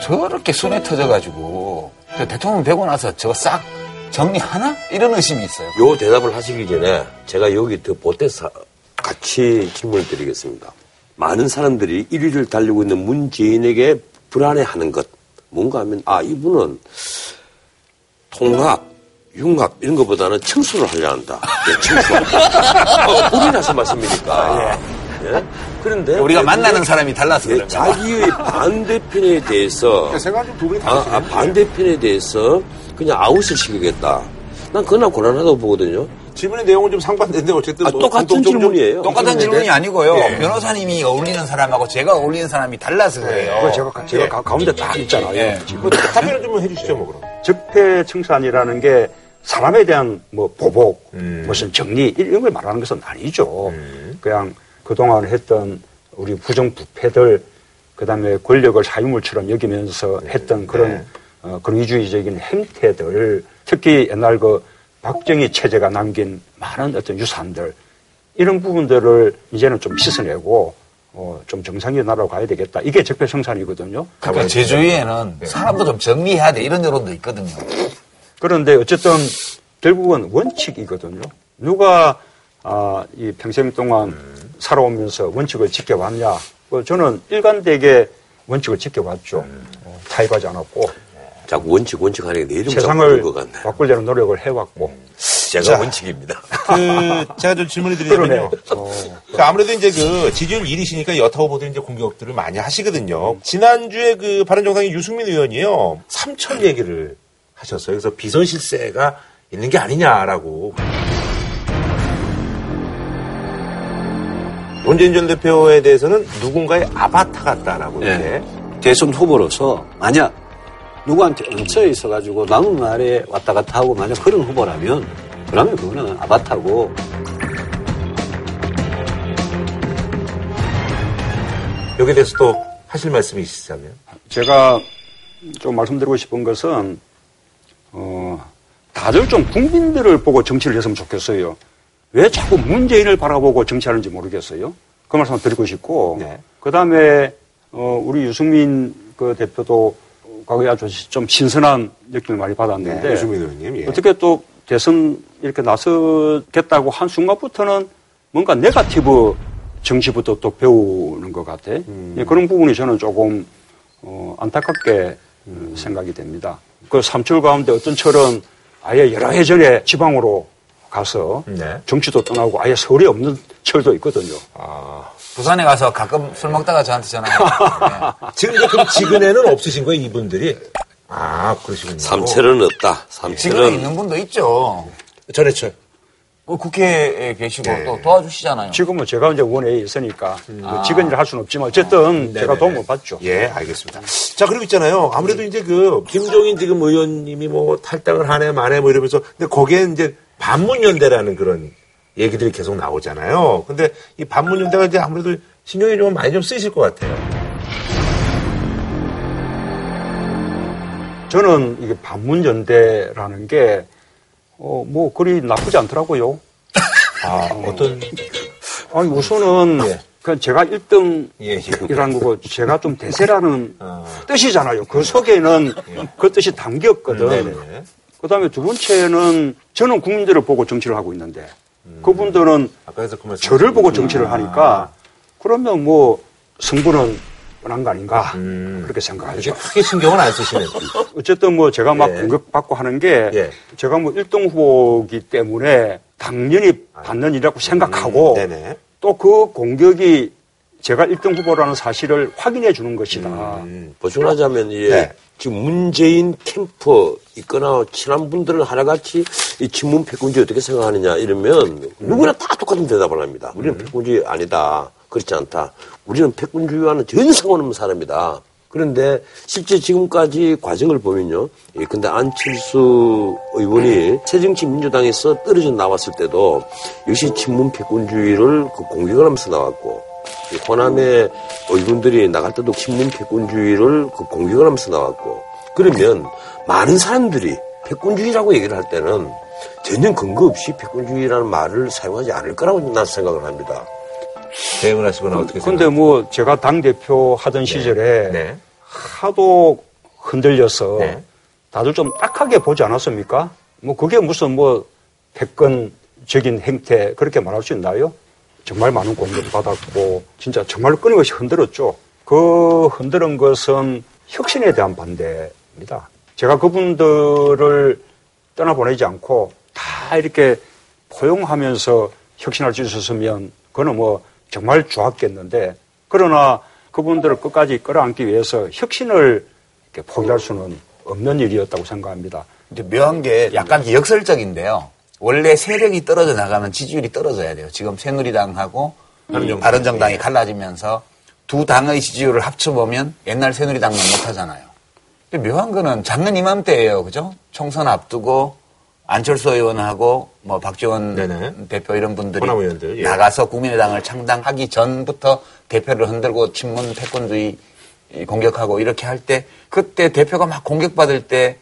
저렇게 순회 터져가지고 대통령 되고 나서 저거 싹 정리하나? 이런 의심이 있어요. 요 대답을 하시기 전에 제가 여기 더 보태서 같이 질문을 드리겠습니다. 많은 사람들이 일 위를 달리고 있는 문재인에게 불안해하는 것. 뭔가 하면 아 이분은 통합, 융합 이런 것보다는 청소를 하려 한다. 네, 청소. 어, 본인 하신 말씀이니까. 예. 예? 그런데 우리가 만나는 사람이 달라서 예, 자기의 반대편에 대해서 아, 아, 반대편에 대해서 그냥 아웃을 시키겠다. 난 그나 고난하다고 보거든요. 질문의 내용은 좀 상반되는데 어쨌든 아, 뭐 똑같은 질문이에요. 똑같은 질문이 아니고요. 예. 변호사님이 어울리는 사람하고 제가 어울리는 사람이 달라서 그래요. 예. 제가, 제가 예. 가운데 딱 있잖아요. 예. 뭐, 답변을 좀 해주시죠. 예. 뭐 그럼. 적폐청산이라는 게 사람에 대한 뭐 보복, 음. 무슨 정리 이런 걸 말하는 것은 아니죠. 음. 그냥 그동안 했던 우리 부정부패들 그다음에 권력을 사유물처럼 여기면서 했던 그런 네. 어, 그런 이주의적인 행태들, 특히 옛날 그 박정희 체제가 남긴 많은 어떤 유산들, 이런 부분들을 이제는 좀 씻어내고, 어, 좀 정상의 나라로 가야 되겠다. 이게 적폐청산이거든요. 그러니까 제 주위에는 네. 사람도 좀 정리해야 돼. 이런 여론도 있거든요. 그런데 어쨌든 결국은 원칙이거든요. 누가, 아, 이 평생 동안 음. 살아오면서 원칙을 지켜왔냐. 저는 일관되게 원칙을 지켜왔죠. 음. 타협하지 않았고. 자꾸 원칙 원칙 하니까 내 이름 세상을 바꾸려는 노력을 해왔고 음. 제가 자, 원칙입니다. 그 제가 좀 질문을 드리면요. 어. 그러니까 아무래도 이제 그 지지율 일 위시니까 여타 후보들 이제 공격들을 많이 하시거든요. 음. 지난주에 그 바른정당의 유승민 의원이요 삼천 얘기를 하셨어요. 그래서 비선 실세가 있는 게 아니냐라고. 문재인 전 대표에 대해서는 누군가의 아바타 같다라고 네. 이제 대선 후보로서 만약 누구한테 얹혀 있어가지고 남은 말에 왔다 갔다 하고 만약 그런 후보라면 그러면 그거는 아바타고. 여기에 대해서 또 하실 말씀이 있으시다면? 제가 좀 말씀드리고 싶은 것은 어, 다들 좀 국민들을 보고 정치를 했으면 좋겠어요. 왜 자꾸 문재인을 바라보고 정치하는지 모르겠어요. 그 말씀 드리고 싶고 네. 그다음에 어, 우리 유승민 그 대표도 과거에 아주 좀 신선한 느낌을 많이 받았는데. 유승민 네, 의원님, 예. 어떻게 또 대선 이렇게 나서겠다고 한 순간부터는 뭔가 네거티브 정치부터 또 배우는 것 같아. 음. 예, 그런 부분이 저는 조금 어, 안타깝게 음. 생각이 됩니다. 그 삼철 가운데 어떤 철은 아예 여러 해 전에 지방으로 가서 네. 정치도 떠나고 아예 서울이 없는 철도 있거든요. 아. 부산에 가서 가끔 술 먹다가 저한테 전화하고. 네. 지금 그럼 지근에는 없으신 거예요, 이분들이? 아, 그러시군요. 삼철은 없다. 삼철은 지근에 있는 분도 있죠. 전해철. 그 국회에 계시고 네. 또 도와주시잖아요. 지금은 제가 이제 원회에 있으니까 음. 아. 직원일 할 수는 없지만 어쨌든 아. 제가 도움을 받죠. 예, 알겠습니다. 자, 그리고 있잖아요. 아무래도 네. 이제 그 김종인 지금 의원님이 뭐 탈당을 하네 마네 뭐 이러면서 근데 거기에 이제 반문연대라는 그런 얘기들이 계속 나오잖아요. 근데 이 반문연대가 이제 아무래도 신경이 좀 많이 좀 쓰이실 것 같아요. 저는 이게 반문연대라는 게 어, 뭐, 그리 나쁘지 않더라고요. 아, 어, 어떤. 아니, 우선은, 예. 그냥 제가 일 등이라는 예, 예. 거고, 제가 좀 대세라는 어. 뜻이잖아요. 그 속에는 예. 그 뜻이 담겼거든. 음, 그 다음에 두 번째는, 저는 국민들을 보고 정치를 하고 있는데, 음. 그분들은 그 저를 보고 정치를 하니까, 아. 그러면 뭐, 승부는 뻔한 거 아닌가. 음. 그렇게 생각하죠. 크게 신경은 안 쓰시네요. 어쨌든 뭐 제가 막 예. 공격받고 하는 게 예. 제가 뭐 일 등 후보기 때문에 당연히 받는 일이라고 생각하고 음. 또 그 공격이 제가 일 등 후보라는 사실을 확인해 주는 것이다. 음. 보충하자면 예. 네. 지금 문재인 캠프 있거나 친한 분들은 하나같이 이 친문 패권주의 어떻게 생각하느냐 이러면 음. 누구나 다 똑같은 대답을 합니다. 우리는 음. 패권주의 아니다. 그렇지 않다. 우리는 패권주의와는 전혀 상관없는 사람이다. 그런데 실제 지금까지 과정을 보면요. 근데 안철수 의원이 새정치 민주당에서 떨어져 나왔을 때도 역시 친문 패권주의를 공격을 하면서 나왔고 호남의 의원들이 나갈 때도 친문 패권주의를 공격을 하면서 나왔고 그러면 많은 사람들이 패권주의라고 얘기를 할 때는 전혀 근거 없이 패권주의라는 말을 사용하지 않을 거라고 나는 생각을 합니다. 대응을 하시거나 어떻게 생각하세요? 근데 뭐 제가 당대표 하던 네. 시절에 네. 하도 흔들려서 네. 다들 좀 딱하게 보지 않았습니까? 뭐 그게 무슨 뭐 패권적인 행태 그렇게 말할 수 있나요? 정말 많은 공격을 받았고 진짜 정말 끊임없이 흔들었죠. 그 흔드는 것은 혁신에 대한 반대입니다. 제가 그분들을 떠나보내지 않고 다 이렇게 포용하면서 혁신할 수 있었으면 그거는 뭐 정말 좋았겠는데 그러나 그분들을 끝까지 끌어안기 위해서 혁신을 이렇게 포기할 수는 없는 일이었다고 생각합니다. 근데 묘한 게 약간 역설적인데요. 원래 세력이 떨어져 나가면 지지율이 떨어져야 돼요. 지금 새누리당하고 바른정당. 바른정당이 갈라지면서 두 당의 지지율을 합쳐보면 옛날 새누리당만 못하잖아요. 근데 묘한 거는 작년 이맘때예요. 그죠? 총선 앞두고 안철수 의원하고 뭐 박지원 네네. 대표 이런 분들이 예. 나가서 국민의당을 창당하기 전부터 대표를 흔들고 친문 패권주의 공격하고 이렇게 할 때 그때 대표가 막 공격받을 때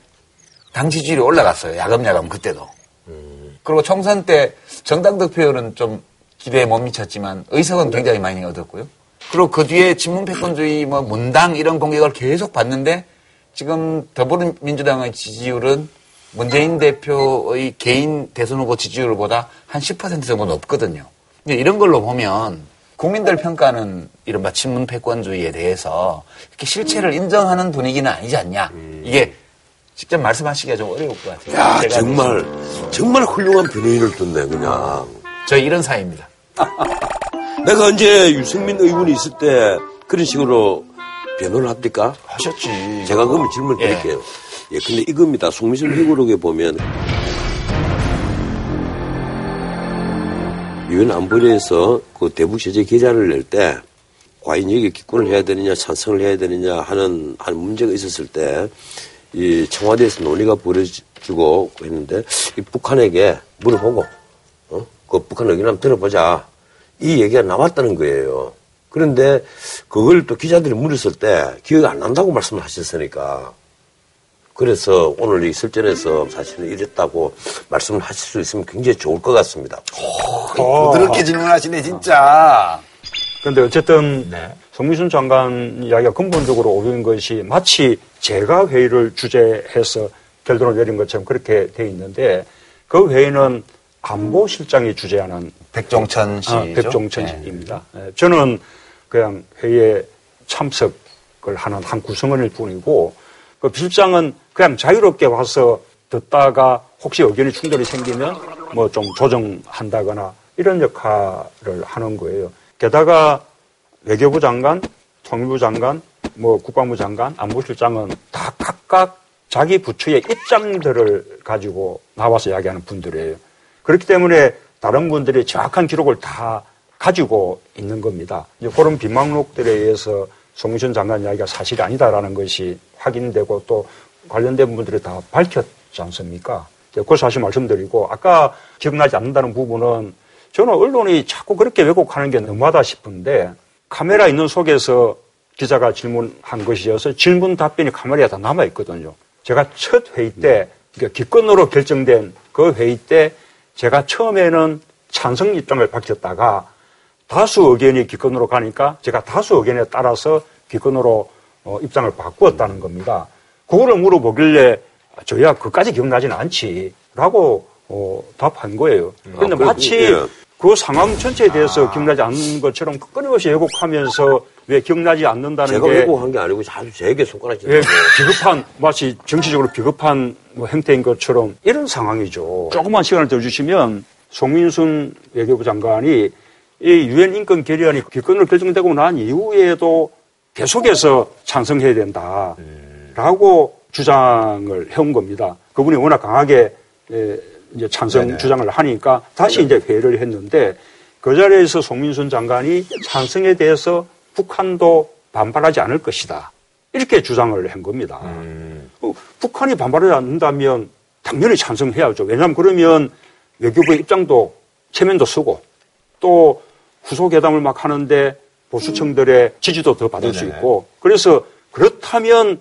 당 지지율이 올라갔어요. 야금야금 그때도. 음. 그리고 총선 때 정당 득표율은 좀 기대에 못 미쳤지만 의석은 굉장히 많이 얻었고요. 그리고 그 뒤에 친문 패권주의 뭐 문당 이런 공격을 계속 받는데 지금 더불어민주당의 지지율은 문재인 대표의 개인 대선 후보 지지율보다 한 십 퍼센트 정도 높거든요. 이런 걸로 보면 국민들 평가는 이른바 친문 패권주의에 대해서 이렇게 실체를 인정하는 분위기는 아니지 않냐. 이게 직접 말씀하시기가 좀 어려울 것 같아요. 야, 정말, 그래서. 정말 훌륭한 변호인을 뒀네, 그냥. 저희 이런 사이입니다. 내가 언제 유승민 의원이 있을 때 그런 식으로 변호를 합니까? 하셨지. 제가 그러면 질문 드릴게요. 예. 예, 근데 이겁니다. 송민순 회고록에 보면 유엔 안보리에서 그 대북 제재 계좌를 낼 때 과연 여기 기권을 해야 되느냐, 찬성을 해야 되느냐 하는 한 문제가 있었을 때 이 청와대에서 논의가 벌어지고 했는데 이 북한에게 물어보고 어? 그 북한 의견 한번 들어보자 이 얘기가 나왔다는 거예요. 그런데 그걸 또 기자들이 물었을 때 기억이 안 난다고 말씀을 하셨으니까. 그래서 오늘 이 설전에서 사실은 이랬다고 말씀을 하실 수 있으면 굉장히 좋을 것 같습니다. 오, 부드럽게 질문하시네 진짜. 그런데 어쨌든 네. 송민순 장관 이야기가 근본적으로 오른 것이 마치 제가 회의를 주재해서 결론을 내린 것처럼 그렇게 돼 있는데 그 회의는 안보실장이 주재하는 백종천 씨죠. 아, 백종천 네. 씨입니다. 저는 그냥 회의에 참석을 하는 한 구성원일 뿐이고 그 실장은 그냥 자유롭게 와서 듣다가 혹시 의견이 충돌이 생기면 뭐 좀 조정한다거나 이런 역할을 하는 거예요. 게다가 외교부 장관, 통일부 장관, 뭐 국방부 장관, 안보실장은 다 각각 자기 부처의 입장들을 가지고 나와서 이야기하는 분들이에요. 그렇기 때문에 다른 분들이 정확한 기록을 다 가지고 있는 겁니다. 이제 그런 비망록들에 의해서 송민순 장관 이야기가 사실이 아니다라는 것이 확인되고 또 관련된 분들이 다 밝혔지 않습니까? 그 사실 말씀드리고 아까 기억나지 않는다는 부분은 저는 언론이 자꾸 그렇게 왜곡하는 게 너무하다 싶은데 카메라 있는 속에서 기자가 질문한 것이어서 질문 답변이 카메라에 다 남아있거든요. 제가 첫 회의 때 그러니까 기권으로 결정된 그 회의 때 제가 처음에는 찬성 입장을 밝혔다가 다수 의견이 기권으로 가니까 제가 다수 의견에 따라서 기권으로 어, 입장을 바꾸었다는 겁니다. 그거를 물어보길래 저야 그까지 기억나지는 않지라고 어, 답한 거예요. 그런데 아, 마치 예. 그 상황 전체에 대해서 아. 기억나지 않는 것처럼 끊임없이 왜곡하면서 왜 기억나지 않는다는 제가 게 제가 왜곡한 게 아니고 아주 제게 손가락질 예, 비급한 마치 정치적으로 비급한 뭐 행태인 것처럼 이런 상황이죠. 조금만 시간을 더 주시면 송민순 외교부 장관이 이 유엔 인권 결의안이 기권으로 결정되고 난 이후에도 계속해서 찬성해야 된다라고 네. 주장을 해온 겁니다. 그분이 워낙 강하게 이제 찬성 네네. 주장을 하니까 다시 네네. 이제 회의를 했는데 그 자리에서 송민순 장관이 찬성에 대해서 북한도 반발하지 않을 것이다. 이렇게 주장을 한 겁니다. 음. 북한이 반발하지 않는다면 당연히 찬성해야죠. 왜냐하면 그러면 외교부의 입장도 체면도 쓰고 또 후속회담을 막 하는데 보수층들의 지지도 더 받을 네네. 수 있고 그래서 그렇다면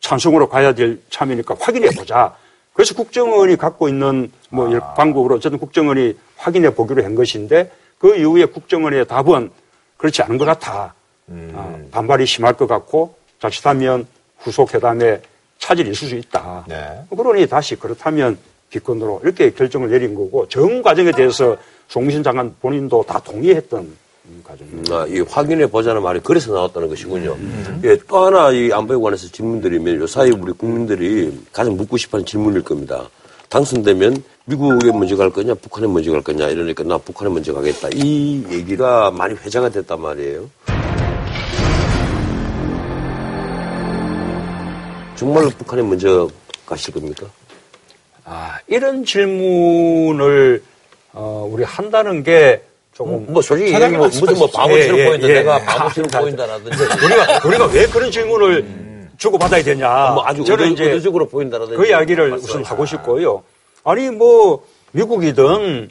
찬성으로 가야 될 참이니까 확인해보자. 그래서 국정원이 갖고 있는 뭐 아. 방법으로 어쨌든 국정원이 확인해보기로 한 것인데 그 이후에 국정원의 답은 그렇지 않은 것 같아. 음. 어, 반발이 심할 것 같고 자칫하면 후속회담에 차질이 있을 수 있다. 네. 그러니 다시 그렇다면 기권으로 이렇게 결정을 내린 거고 정 과정에 대해서 송민순 장관 본인도 다 동의했던 과정입니다. 아, 이 확인해 보자는 말이 그래서 나왔다는 것이군요. 음. 예, 또 하나 이 안보에 관해서 질문드리면 요 사이 우리 국민들이 가장 묻고 싶어하는 질문일 겁니다. 당선되면 미국에 먼저 갈 거냐 북한에 먼저 갈 거냐 이러니까 나 북한에 먼저 가겠다 이 얘기가 많이 회자가 됐단 말이에요. 정말로 북한에 먼저 가실 겁니까? 아, 이런 질문을 어, 우리 한다는 게 조금 음, 뭐 솔직히 뭐, 무슨 뭐 바보처럼 예, 예, 보인다 예, 내가 바보처럼 아, 보인다라든지 우리가 우리가 왜 그런 질문을 음. 주고 받아야 되냐 뭐 아주 저는 이제 의도적으로 보인다라든지 그 이야기를 맞습니다. 우선 하고 싶고요. 아니 뭐 미국이든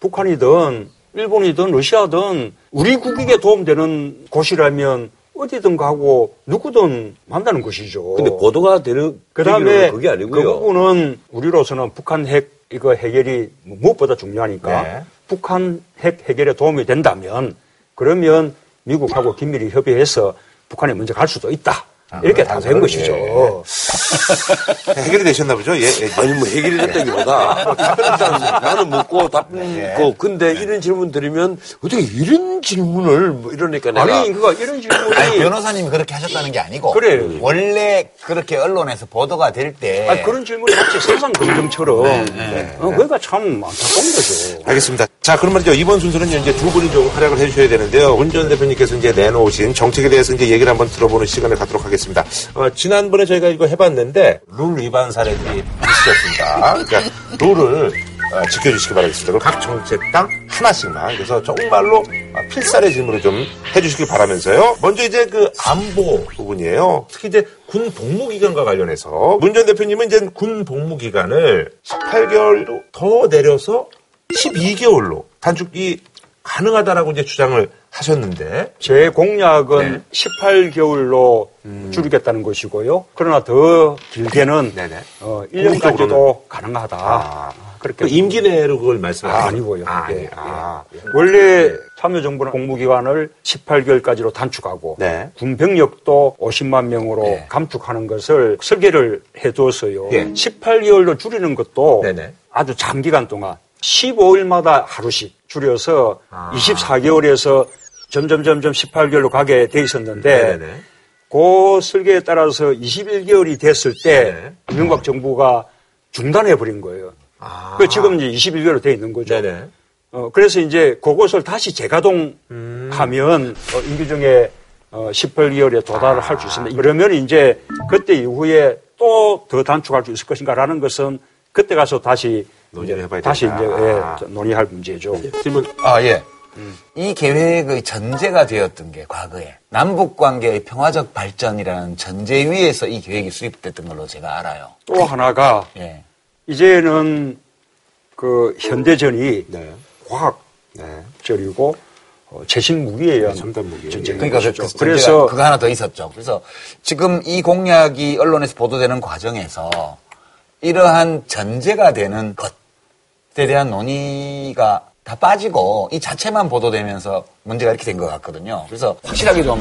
북한이든 일본이든 러시아든 우리 국익에 도움되는 곳이라면 어디든 가고 누구든 만나는 것이죠. 근데 보도가 되는 그다음에 그게 아니고요. 그 부분은 우리로서는 북한 핵 이거 해결이 무엇보다 중요하니까 네. 북한 핵 해결에 도움이 된다면 그러면 미국하고 긴밀히 협의해서 북한에 먼저 갈 수도 있다. 아, 이렇게 다 된 것이죠. 예. 해결이 되셨나 보죠? 예, 예. 아니 뭐 해결이 됐다기보다 일단 나는 묻고 답고 예. 근데 이런 질문 드리면 어떻게 이런 질문을 뭐 이러니까 내가 아니 그거 이런 질문이 아니, 변호사님이 그렇게 하셨다는 게 아니고 그래요. 원래 그렇게 언론에서 보도가 될 때 아니, 그런 질문이 마치 세상 긍정처럼 네, 네. 어, 그러니까 참 안타까운 거죠. 알겠습니다. 자 그럼 말이죠 이번 순서는요 이제 두 분이 좀 활약을 해주셔야 되는데요 문재인 대표님께서 이제 내놓으신 정책에 대해서 이제 얘기를 한번 들어보는 시간을 갖도록 하겠습니다. 어, 지난번에 저희가 이거 해봤는데 룰 위반 사례들이 있었습니다. 그러니까 룰을 어, 지켜주시기 바라겠습니다. 각 정책당 하나씩만 그래서 정말로 어, 필사례 질문을 좀 해주시길 바라면서요. 먼저 이제 그 안보 부분이에요. 특히 이제 군 복무 기간과 관련해서 문 전 대표님은 이제 군 복무 기간을 십팔 개월로 더 내려서 십이 개월로 단축이 가능하다라고 이제 주장을 하셨는데 제 공약은 네. 십팔 개월로 음. 줄이겠다는 것이고요. 그러나 더 길게는 어, 일 년까지도 가능하다. 아, 그렇게 그 임기 내로 그걸 말씀하시는 아, 아니고요. 아, 네. 아, 네. 아, 원래 네. 참여정부는 복무기간을 십팔 개월까지로 단축하고 네. 군병력도 오십만 명으로 네. 감축하는 것을 설계를 해두었어요. 네. 십팔 개월로 줄이는 것도 네. 아주 장기간 동안 십오 일마다 하루씩 줄여서 아. 이십사 개월에서 점점 점점 십팔 개월로 가게 돼 있었는데 네네. 그 설계에 따라서 이십일 개월이 됐을 때 이명박 정부가 중단해 버린 거예요. 아. 그 지금 이제 이십일 개월로 돼 있는 거죠. 네네. 어, 그래서 이제 그것을 다시 재가동하면 음. 어, 임기중에 어, 십팔 개월에 도달을 할 수 있습니다. 그러면 이제 그때 이후에 또 더 단축할 수 있을 것인가라는 것은 그때 가서 다시 논의를 해봐야 다시 된다. 이제 아. 예, 논의할 문제죠. 질문. 아 예. 음. 이 계획의 전제가 되었던 게 과거에 남북관계의 평화적 발전이라는 전제 위에서 이 계획이 수립됐던 걸로 제가 알아요. 또 하나가 예. 이제는 그 현대전이 네. 과학적이고 네. 최신 무기에 의한 첨단 무기. 그러니까 그, 그 그래서 그거 하나 더 있었죠. 그래서 지금 이 공약이 언론에서 보도되는 과정에서 이러한 전제가 되는 것에 대한 논의가 다 빠지고 이 자체만 보도되면서 문제가 이렇게 된 것 같거든요. 그래서 확실하게 좀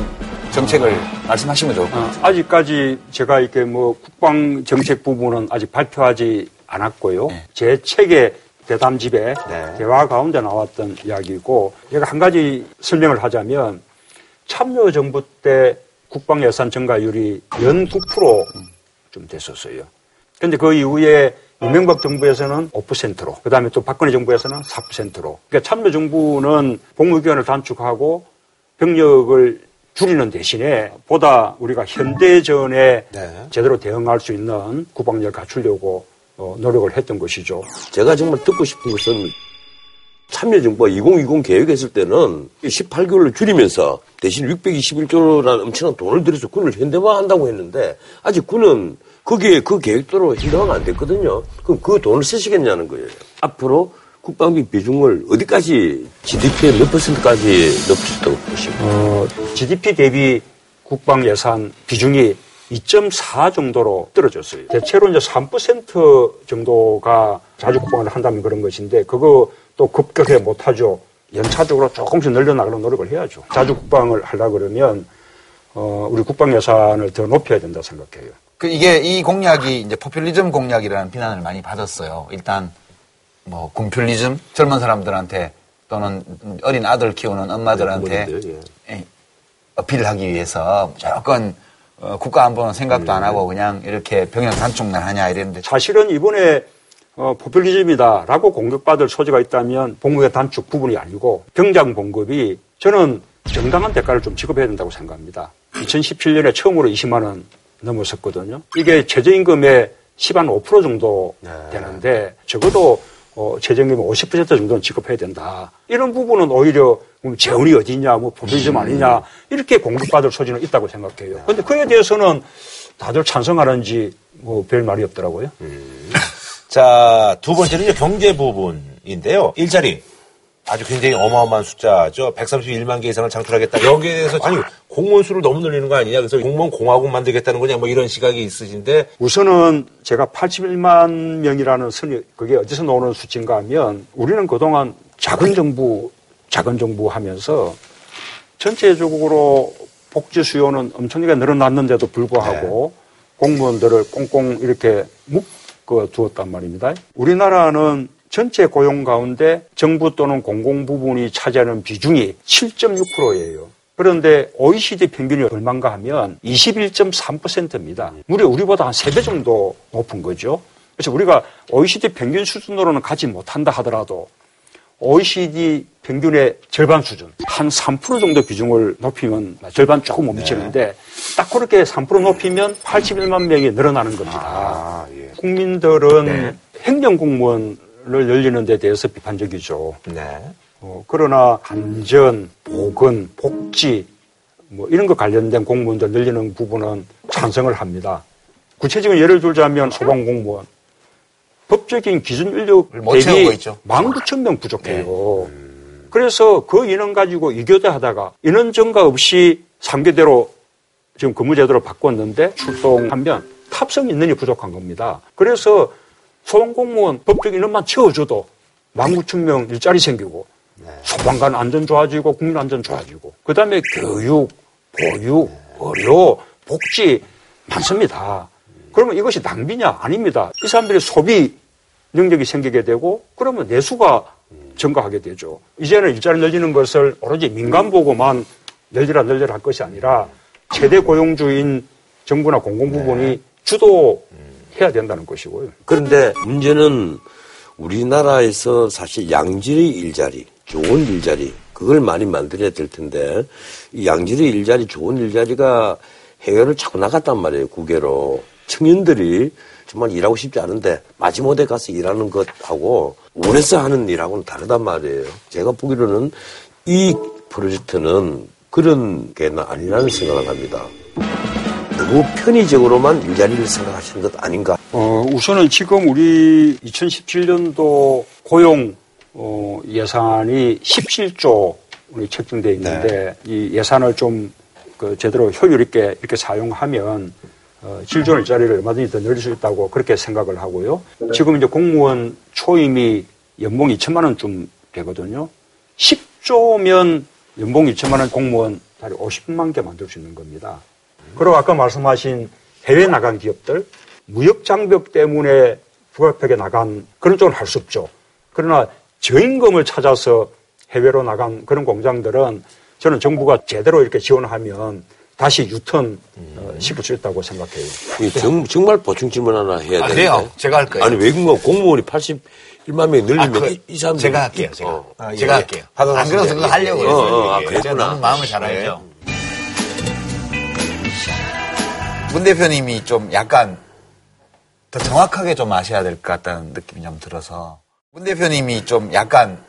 정책을 말씀하시면 좋을 것 같아요. 아직까지 제가 이렇게 뭐 국방 정책 부분은 아직 발표하지 않았고요. 네. 제 책의 대담집에 네. 대화 가운데 나왔던 이야기고 제가 한 가지 설명을 하자면 참여정부 때 국방 예산 증가율이 연 구 퍼센트쯤 됐었어요. 근데 그 이후에 이명박 정부에서는 오 퍼센트로, 그 다음에 또 박근혜 정부에서는 사 퍼센트로. 그러니까 참여정부는 복무기간을 단축하고 병력을 줄이는 대신에 보다 우리가 현대전에 네. 제대로 대응할 수 있는 국방력을 갖추려고 노력을 했던 것이죠. 제가 정말 듣고 싶은 것은 참여정부가 이천이십 계획했을 때는 십팔 개월로 줄이면서 대신 육백이십일 조라는 엄청난 돈을 들여서 군을 현대화한다고 했는데 아직 군은 거기에 그 계획대로 현대화가 안 됐거든요. 그럼 그 돈을 쓰시겠냐는 거예요. 앞으로 국방비 비중을 어디까지 지디피의 몇 퍼센트까지 높일 수 있다고 보십니까? 어, 지디피 대비 국방 예산 비중이 이 점 사 정도로 떨어졌어요. 대체로 이제 삼 퍼센트 정도가 자주 국방을 한다면 그런 것인데 그거 또 급격히 못하죠. 연차적으로 조금씩 늘려나가는 노력을 해야죠. 자주 국방을 하려고 그러면 어, 우리 국방 예산을 더 높여야 된다 생각해요. 그 이게 이 공약이 이제 포퓰리즘 공약이라는 비난을 많이 받았어요. 일단 뭐 군퓰리즘 젊은 사람들한테 또는 어린 아들 키우는 엄마들한테 네, 예. 어필을 하기 위해서 무조건 어, 국가 안보는 생각도 네. 안 하고 그냥 이렇게 병영 단축만 하냐 이랬는데 사실은 이번에 어, 포퓰리즘이다라고 공격받을 소지가 있다면 복무의 단축 부분이 아니고 병장 봉급이 저는 정당한 대가를 좀 지급해야 된다고 생각합니다. 이천십칠 년에 처음으로 이십만 원 넘었었거든요. 이게 최저임금의 십 한 오 퍼센트 정도 네. 되는데 적어도 어, 최저임금의 오십 퍼센트 정도는 지급해야 된다. 이런 부분은 오히려 재원이 어디냐, 뭐 포퓰리즘 아니냐 이렇게 공격받을 소지는 있다고 생각해요. 그런데 그에 대해서는 다들 찬성하는지 뭐 별 말이 없더라고요. 음. 자, 두 번째는 이제 경제 부분인데요. 일자리. 아주 굉장히 어마어마한 숫자죠. 백삼십일만 개 이상을 창출하겠다. 여기에 대해서 아니 공무원 수를 너무 늘리는 거 아니냐. 그래서 공무원 공화국 만들겠다는 거냐. 뭐 이런 시각이 있으신데 우선은 제가 팔십일만 명이라는 선이 그게 어디서 나오는 수치인가 하면 우리는 그동안 작은 정부, 작은 정부 하면서 전체적으로 복지 수요는 엄청나게 늘어났는데도 불구하고 네. 공무원들을 꽁꽁 이렇게 묶어 두었단 말입니다. 우리나라는 전체 고용 가운데 정부 또는 공공 부분이 차지하는 비중이 칠 점 육 퍼센트예요. 그런데 오이시디 평균이 얼마인가 하면 이십일 점 삼 퍼센트입니다. 무려 우리보다 한 세 배 정도 높은 거죠. 그래서 우리가 오이시디 평균 수준으로는 가지 못한다 하더라도 오이시디 평균의 절반 수준, 한 삼 퍼센트 정도 비중을 높이면 절반 조금 못 미치는데 네. 딱 그렇게 삼 퍼센트 높이면 팔십일만 명이 늘어나는 겁니다. 아, 예. 국민들은 네. 행정공무원 를 열리는 데 대해서 비판적이죠. 네. 어, 그러나 안전, 보건, 복지 뭐 이런 것 관련된 공무원들 늘리는 부분은 찬성을 합니다. 구체적인 예를 들자면 소방공무원 법적인 기준 인력 대비 만 구천 명 부족해요. 네. 음. 그래서 그 인원 가지고 이 교대 하다가 인원 증가 없이 삼 교대로 지금 근무제도를 바꿨는데 출동하면 탑승 인원이 부족한 겁니다. 그래서 소방공무원 법적 인원만 채워줘도 만 구천 명 일자리 생기고 네. 소방관 안전 좋아지고 국민 안전 좋아지고 그 다음에 교육, 보육, 네. 의료, 복지 많습니다. 음. 그러면 이것이 낭비냐? 아닙니다. 이 사람들이 소비 능력이 생기게 되고 그러면 내수가 증가하게 되죠. 이제는 일자리 늘리는 것을 오로지 민간 보고만 늘리라 늘리라 할 것이 아니라 최대 고용주인 정부나 공공부문이 네. 주도해야 된다는 것이고요. 그런데 문제는 우리나라에서 사실 양질의 일자리, 좋은 일자리 그걸 많이 만들어야 될 텐데 이 양질의 일자리, 좋은 일자리가 해외를 자꾸 나갔단 말이에요. 국외로. 청년들이 정말 일하고 싶지 않은데 마지못해 가서 일하는 것하고 원해서 하는 일하고는 다르단 말이에요. 제가 보기로는 이 프로젝트는 그런 게 아니라는 생각을 합니다. 너무 편의적으로만 일자리를 생각하시는 것 아닌가? 어, 우선은 지금 우리 이천십칠 년도 고용 어, 예산이 십칠 조 책정되어 있는데 네. 이 예산을 좀 그 제대로 효율 있게 이렇게 사용하면 어, 질 좋은 일자리를 얼마든지 더 늘릴 수 있다고 그렇게 생각을 하고요. 지금 이제 공무원 초임이 연봉 이천만 원쯤 되거든요. 십 조면 연봉 이천만 원 공무원 달에 오십만 개 만들 수 있는 겁니다. 그리고 아까 말씀하신 해외 나간 기업들, 무역장벽 때문에 북아프에 나간 그런 쪽은 할 수 없죠. 그러나 저임금을 찾아서 해외로 나간 그런 공장들은 저는 정부가 제대로 이렇게 지원하면 다시 유턴 음. 시킬 수 있다고 생각해요. 예, 정, 정말 보충 질문 하나 해야 되는데. 아, 요 제가 할 거예요. 아니 외국어 공무원이 팔십일만 명 늘리면 아, 그, 이 사람 제가 할게요. 제가, 어. 아, 예. 제가 할게요. 안 그래도 그거 하려고 해서 어, 어, 아, 그랬구나. 마음을 잘 알죠. 네. 문 대표님이 좀 약간 더 정확하게 좀 아셔야 될 것 같다는 느낌이 좀 들어서 문 대표님이 좀 약간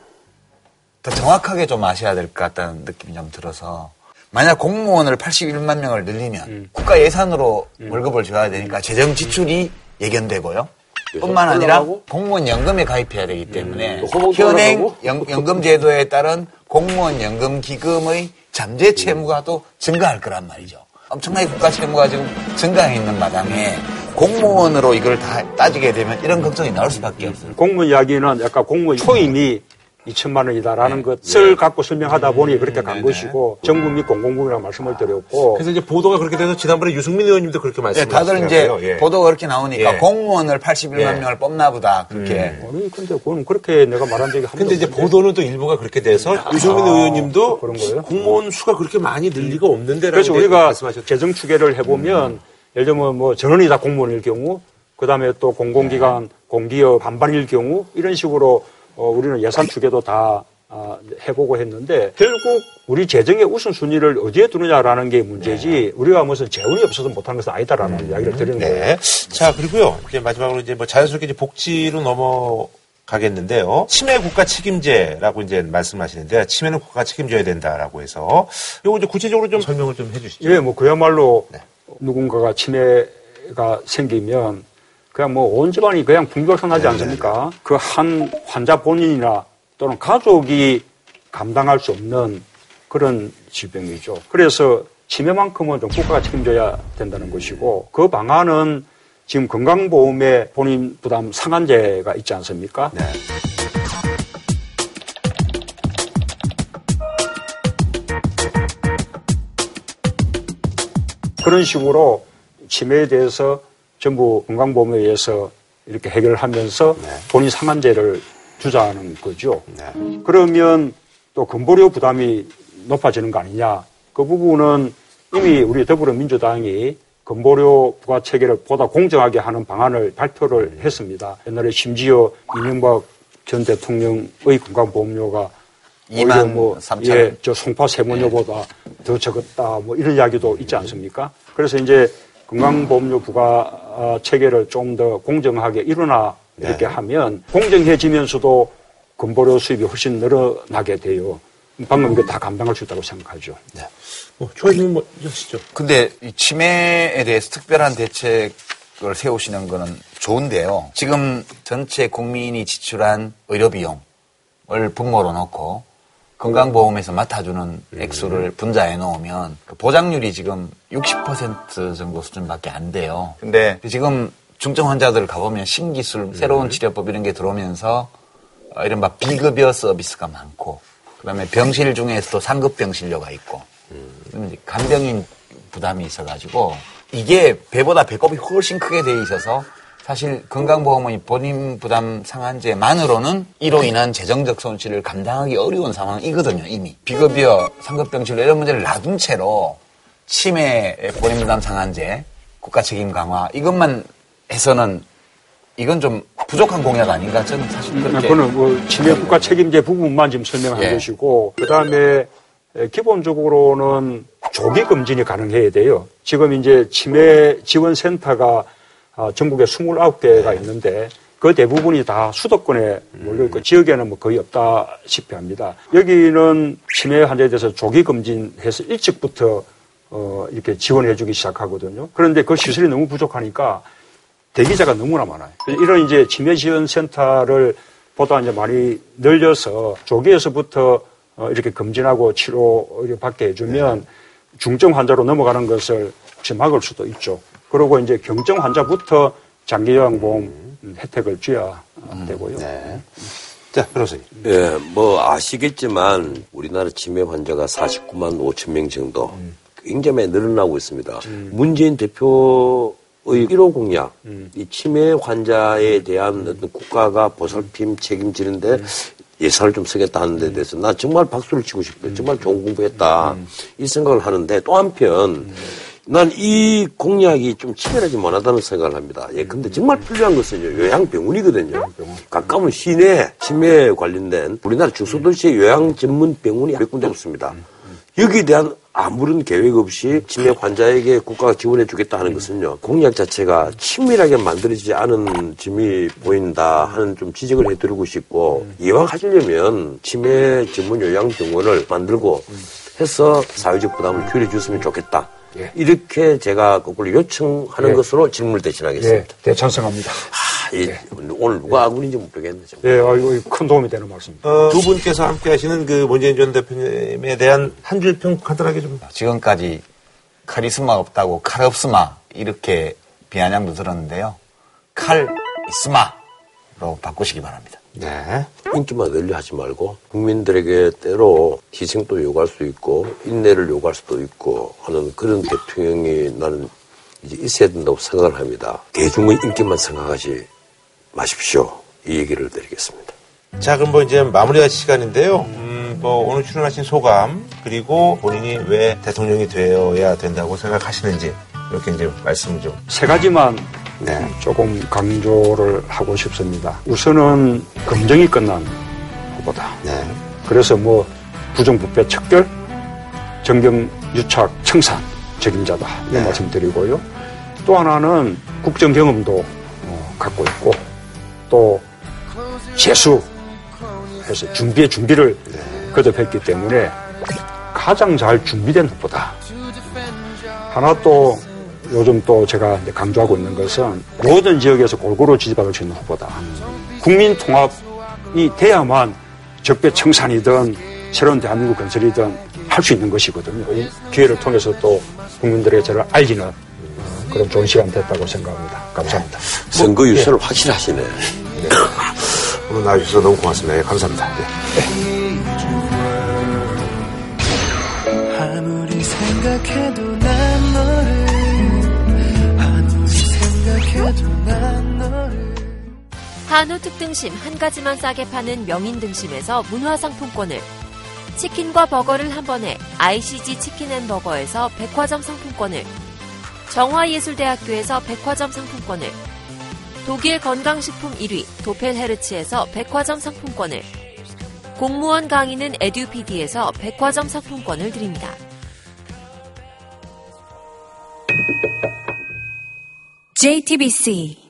더 정확하게 좀 아셔야 될 것 같다는 느낌이 좀 들어서. 만약 공무원을 팔십일만 명을 늘리면 음. 국가 예산으로 음. 월급을 줘야 되니까 재정 지출이 예견되고요. 뿐만 아니라 하고? 공무원 연금에 가입해야 되기 때문에 음. 현행 연, 연금 제도에 따른 공무원 연금 기금의 잠재 채무가 음. 또 증가할 거란 말이죠. 엄청나게 국가 채무가 지금 증가해 있는 마당에 공무원으로 이걸 다 따지게 되면 이런 걱정이 나올 수밖에 없어요. 공무원 이야기는 약간 공무원 초임이 이천만 원이다라는 네. 것을 네. 갖고 설명하다 보니 그렇게 간 네. 것이고 네. 정부 및 공공부라고 말씀을 드렸고 그래서 이제 보도가 그렇게 돼서 지난번에 유승민 의원님도 그렇게 말씀하셨어요. 네, 다들 이제 예. 보도가 그렇게 나오니까 예. 공무원을 팔십일만 예. 명을 뽑나 보다 그렇게. 음. 아니 근데 그건 그렇게 내가 말한 적이 한 번도 근데 이제 없는데. 보도는 또 일부가 그렇게 돼서 아, 유승민 아, 의원님도 그런 거예요? 공무원 수가 그렇게 많이 늘 리가 없는데라고 그래서 우리가 말씀하셨죠. 재정 추계를 해보면 음. 예를 들면 뭐 전원이 다 공무원일 경우 그다음에 또 공공기관 네. 공기업 반반일 경우 이런 식으로 어, 우리는 예산 추계도 다 아, 해보고 했는데 결국 우리 재정의 우선순위를 어디에 두느냐라는 게 문제지 네. 우리가 무슨 재원이 없어서 못하는 것은 아니다라는 음, 이야기를 드리는 네. 거예요. 자 그리고요 이제 마지막으로 이제 뭐 자연스럽게 이제 복지로 넘어가겠는데요. 치매 국가 책임제라고 이제 말씀하시는데 치매는 국가가 책임져야 된다라고 해서 이거 이제 구체적으로 좀 설명을 좀 해주시죠. 예, 뭐 그야말로 네. 누군가가 치매가 생기면. 그냥 뭐 온 집안이 그냥 붕괴손하지 네. 않습니까? 그 한 환자 본인이나 또는 가족이 감당할 수 없는 그런 질병이죠. 그래서 치매만큼은 좀 국가가 책임져야 된다는 것이고 그 방안은 지금 건강보험에 본인 부담 상한제가 있지 않습니까? 네. 그런 식으로 치매에 대해서 전부 건강보험에 의해서 이렇게 해결하면서 네. 본인 상한제를 주자는 거죠. 네. 그러면 또 건보료 부담이 높아지는 거 아니냐. 그 부분은 이미 우리 더불어민주당이 건보료 부과체계를 보다 공정하게 하는 방안을 발표를 네. 했습니다. 옛날에 심지어 이명박 전 대통령의 건강보험료가 이만 뭐, 삼천 예, 저 송파 세무료보다 네. 더 적었다 뭐 이런 이야기도 있지 않습니까? 그래서 이제 건강보험료 부과 체계를 좀 더 공정하게 일어나 이렇게 네. 하면 공정해지면서도 건보료 수입이 훨씬 늘어나게 돼요. 방금 이거 다 감당할 수 있다고 생각하죠. 네. 뭐 조회님 뭐 하시죠. 근데 이 치매에 대해서 특별한 대책을 세우시는 거는 좋은데요. 지금 전체 국민이 지출한 의료비용을 분모로 넣고 건강보험에서 맡아주는 액수를 분자해 놓으면 보장률이 지금 육십 퍼센트 정도 수준밖에 안 돼요. 근데 지금 중증 환자들 가보면 신기술, 새로운 치료법 이런 게 들어오면서 이른바 비급여 서비스가 많고 그다음에 병실 중에서도 상급 병실료가 있고 간병인 부담이 있어가지고 이게 배보다 배꼽이 훨씬 크게 돼 있어서 사실 건강보험의 본인 부담 상한제만으로는 이로 인한 재정적 손실을 감당하기 어려운 상황이거든요. 이미 비급여, 상급등진료 이런 문제를 놔둔 채로 치매, 본인 부담 상한제, 국가 책임 강화 이것만 해서는 이건 좀 부족한 공약 아닌가 저는 사실 그렇게. 그거는 뭐 치매 국가 책임제 부분만 지금 설명한 예. 것이고 그다음에 기본적으로는 조기 검진이 가능해야 돼요. 지금 이제 치매 지원센터가 전국에 스물아홉 개가 네. 있는데 그 대부분이 다 수도권에 몰려있고 음. 지역에는 뭐 거의 없다시피 합니다. 여기는 치매 환자에 대해서 조기 검진해서 일찍부터 어 이렇게 지원해주기 시작하거든요. 그런데 그 시설이 너무 부족하니까 대기자가 너무나 많아요. 이런 이제 치매 지원 센터를 보다 이제 많이 늘려서 조기에서부터 어 이렇게 검진하고 치료를 받게 해주면 네. 중증 환자로 넘어가는 것을 혹시 막을 수도 있죠. 그리고 이제 경증 환자부터 장기요양보험 음. 혜택을 줘야 음. 되고요. 네. 자, 변호사님. 예, 뭐 아시겠지만 우리나라 치매 환자가 사십구만 오천 명 정도 음. 굉장히 늘어나고 있습니다. 음. 문재인 대표의 일 호 공약, 음. 이 치매 환자에 대한 어떤 국가가 보살핌 책임지는데 음. 예산을 좀 쓰겠다는 데 대해서 나 정말 박수를 치고 싶어요. 음. 정말 좋은 공부했다. 음. 이 생각을 하는데 또 한편 음. 난 이 공약이 좀 치밀하지 못하다는 생각을 합니다. 예, 근데 정말 필요한 것은 요양병원이거든요. 가까운 시내 치매에 관련된 우리나라 중소도시의 요양 전문 병원이 몇 군데 없습니다. 여기에 대한 아무런 계획 없이 치매 환자에게 국가가 지원해 주겠다 하는 것은요. 공약 자체가 치밀하게 만들어지지 않은 점이 보인다 하는 좀 지적을 해드리고 싶고 이왕 하시려면 치매 전문 요양병원을 만들고 해서 사회적 부담을 줄여줬으면 좋겠다. 예. 이렇게 제가 거꾸로 요청하는 예. 것으로 질문을 대신하겠습니다. 예, 찬성합니다. 아, 예. 예. 오늘 누가 아군인지 모르겠네요. 예, 아이고, 큰 도움이 되는 말씀입니다. 어, 두 분께서 함께하시는 그 문재인 전 대표님에 대한 한 줄 평 간단하게 좀. 지금까지 카리스마 없다고 칼없스마 이렇게 비아냥도 들었는데요. 칼스마로 바꾸시기 바랍니다. 네. 인기만 늘려하지 말고 국민들에게 때로 희생도 요구할 수 있고 인내를 요구할 수도 있고 하는 그런 대통령이 나는 이제 있어야 된다고 생각을 합니다. 대중의 인기만 생각하지 마십시오. 이 얘기를 드리겠습니다. 자, 그럼 뭐 이제 마무리할 시간인데요. 음, 뭐 오늘 출연하신 소감 그리고 본인이 왜 대통령이 되어야 된다고 생각하시는지 이렇게 이제 말씀 좀. 세 가지만. 네, 조금 강조를 하고 싶습니다. 우선은 검증이 끝난 후보다. 네. 그래서 뭐 부정부패 척결, 정경 유착 청산 책임자다 이런 네. 말씀드리고요. 또 하나는 국정 경험도 어, 갖고 있고 또 재수해서 준비에 준비를 네. 거듭했기 때문에 가장 잘 준비된 후보다. 하나 또. 요즘 또 제가 강조하고 있는 것은 모든 지역에서 골고루 지지받을 수 있는 후보다. 국민 통합이 돼야만 적폐청산이든 새로운 대한민국 건설이든 할 수 있는 것이거든요. 이 기회를 통해서 또 국민들에게 저를 알리는 그런 좋은 시간 됐다고 생각합니다. 감사합니다. 선거 유세를 예. 확실하시네. 네. 오늘 나와주셔서 너무 고맙습니다. 예, 감사합니다. 예. 아무리 생각해도 난 너를 한우 특등심 한 가지만 싸게 파는 명인 등심에서 문화상품권을, 치킨과 버거를 한 번에 아이씨지 치킨앤버거에서 백화점 상품권을, 정화예술대학교에서 백화점 상품권을, 독일 건강식품 일 위 도펠헤르츠에서 백화점 상품권을, 공무원 강의는 에듀피디에서 백화점 상품권을 드립니다. 제이티비씨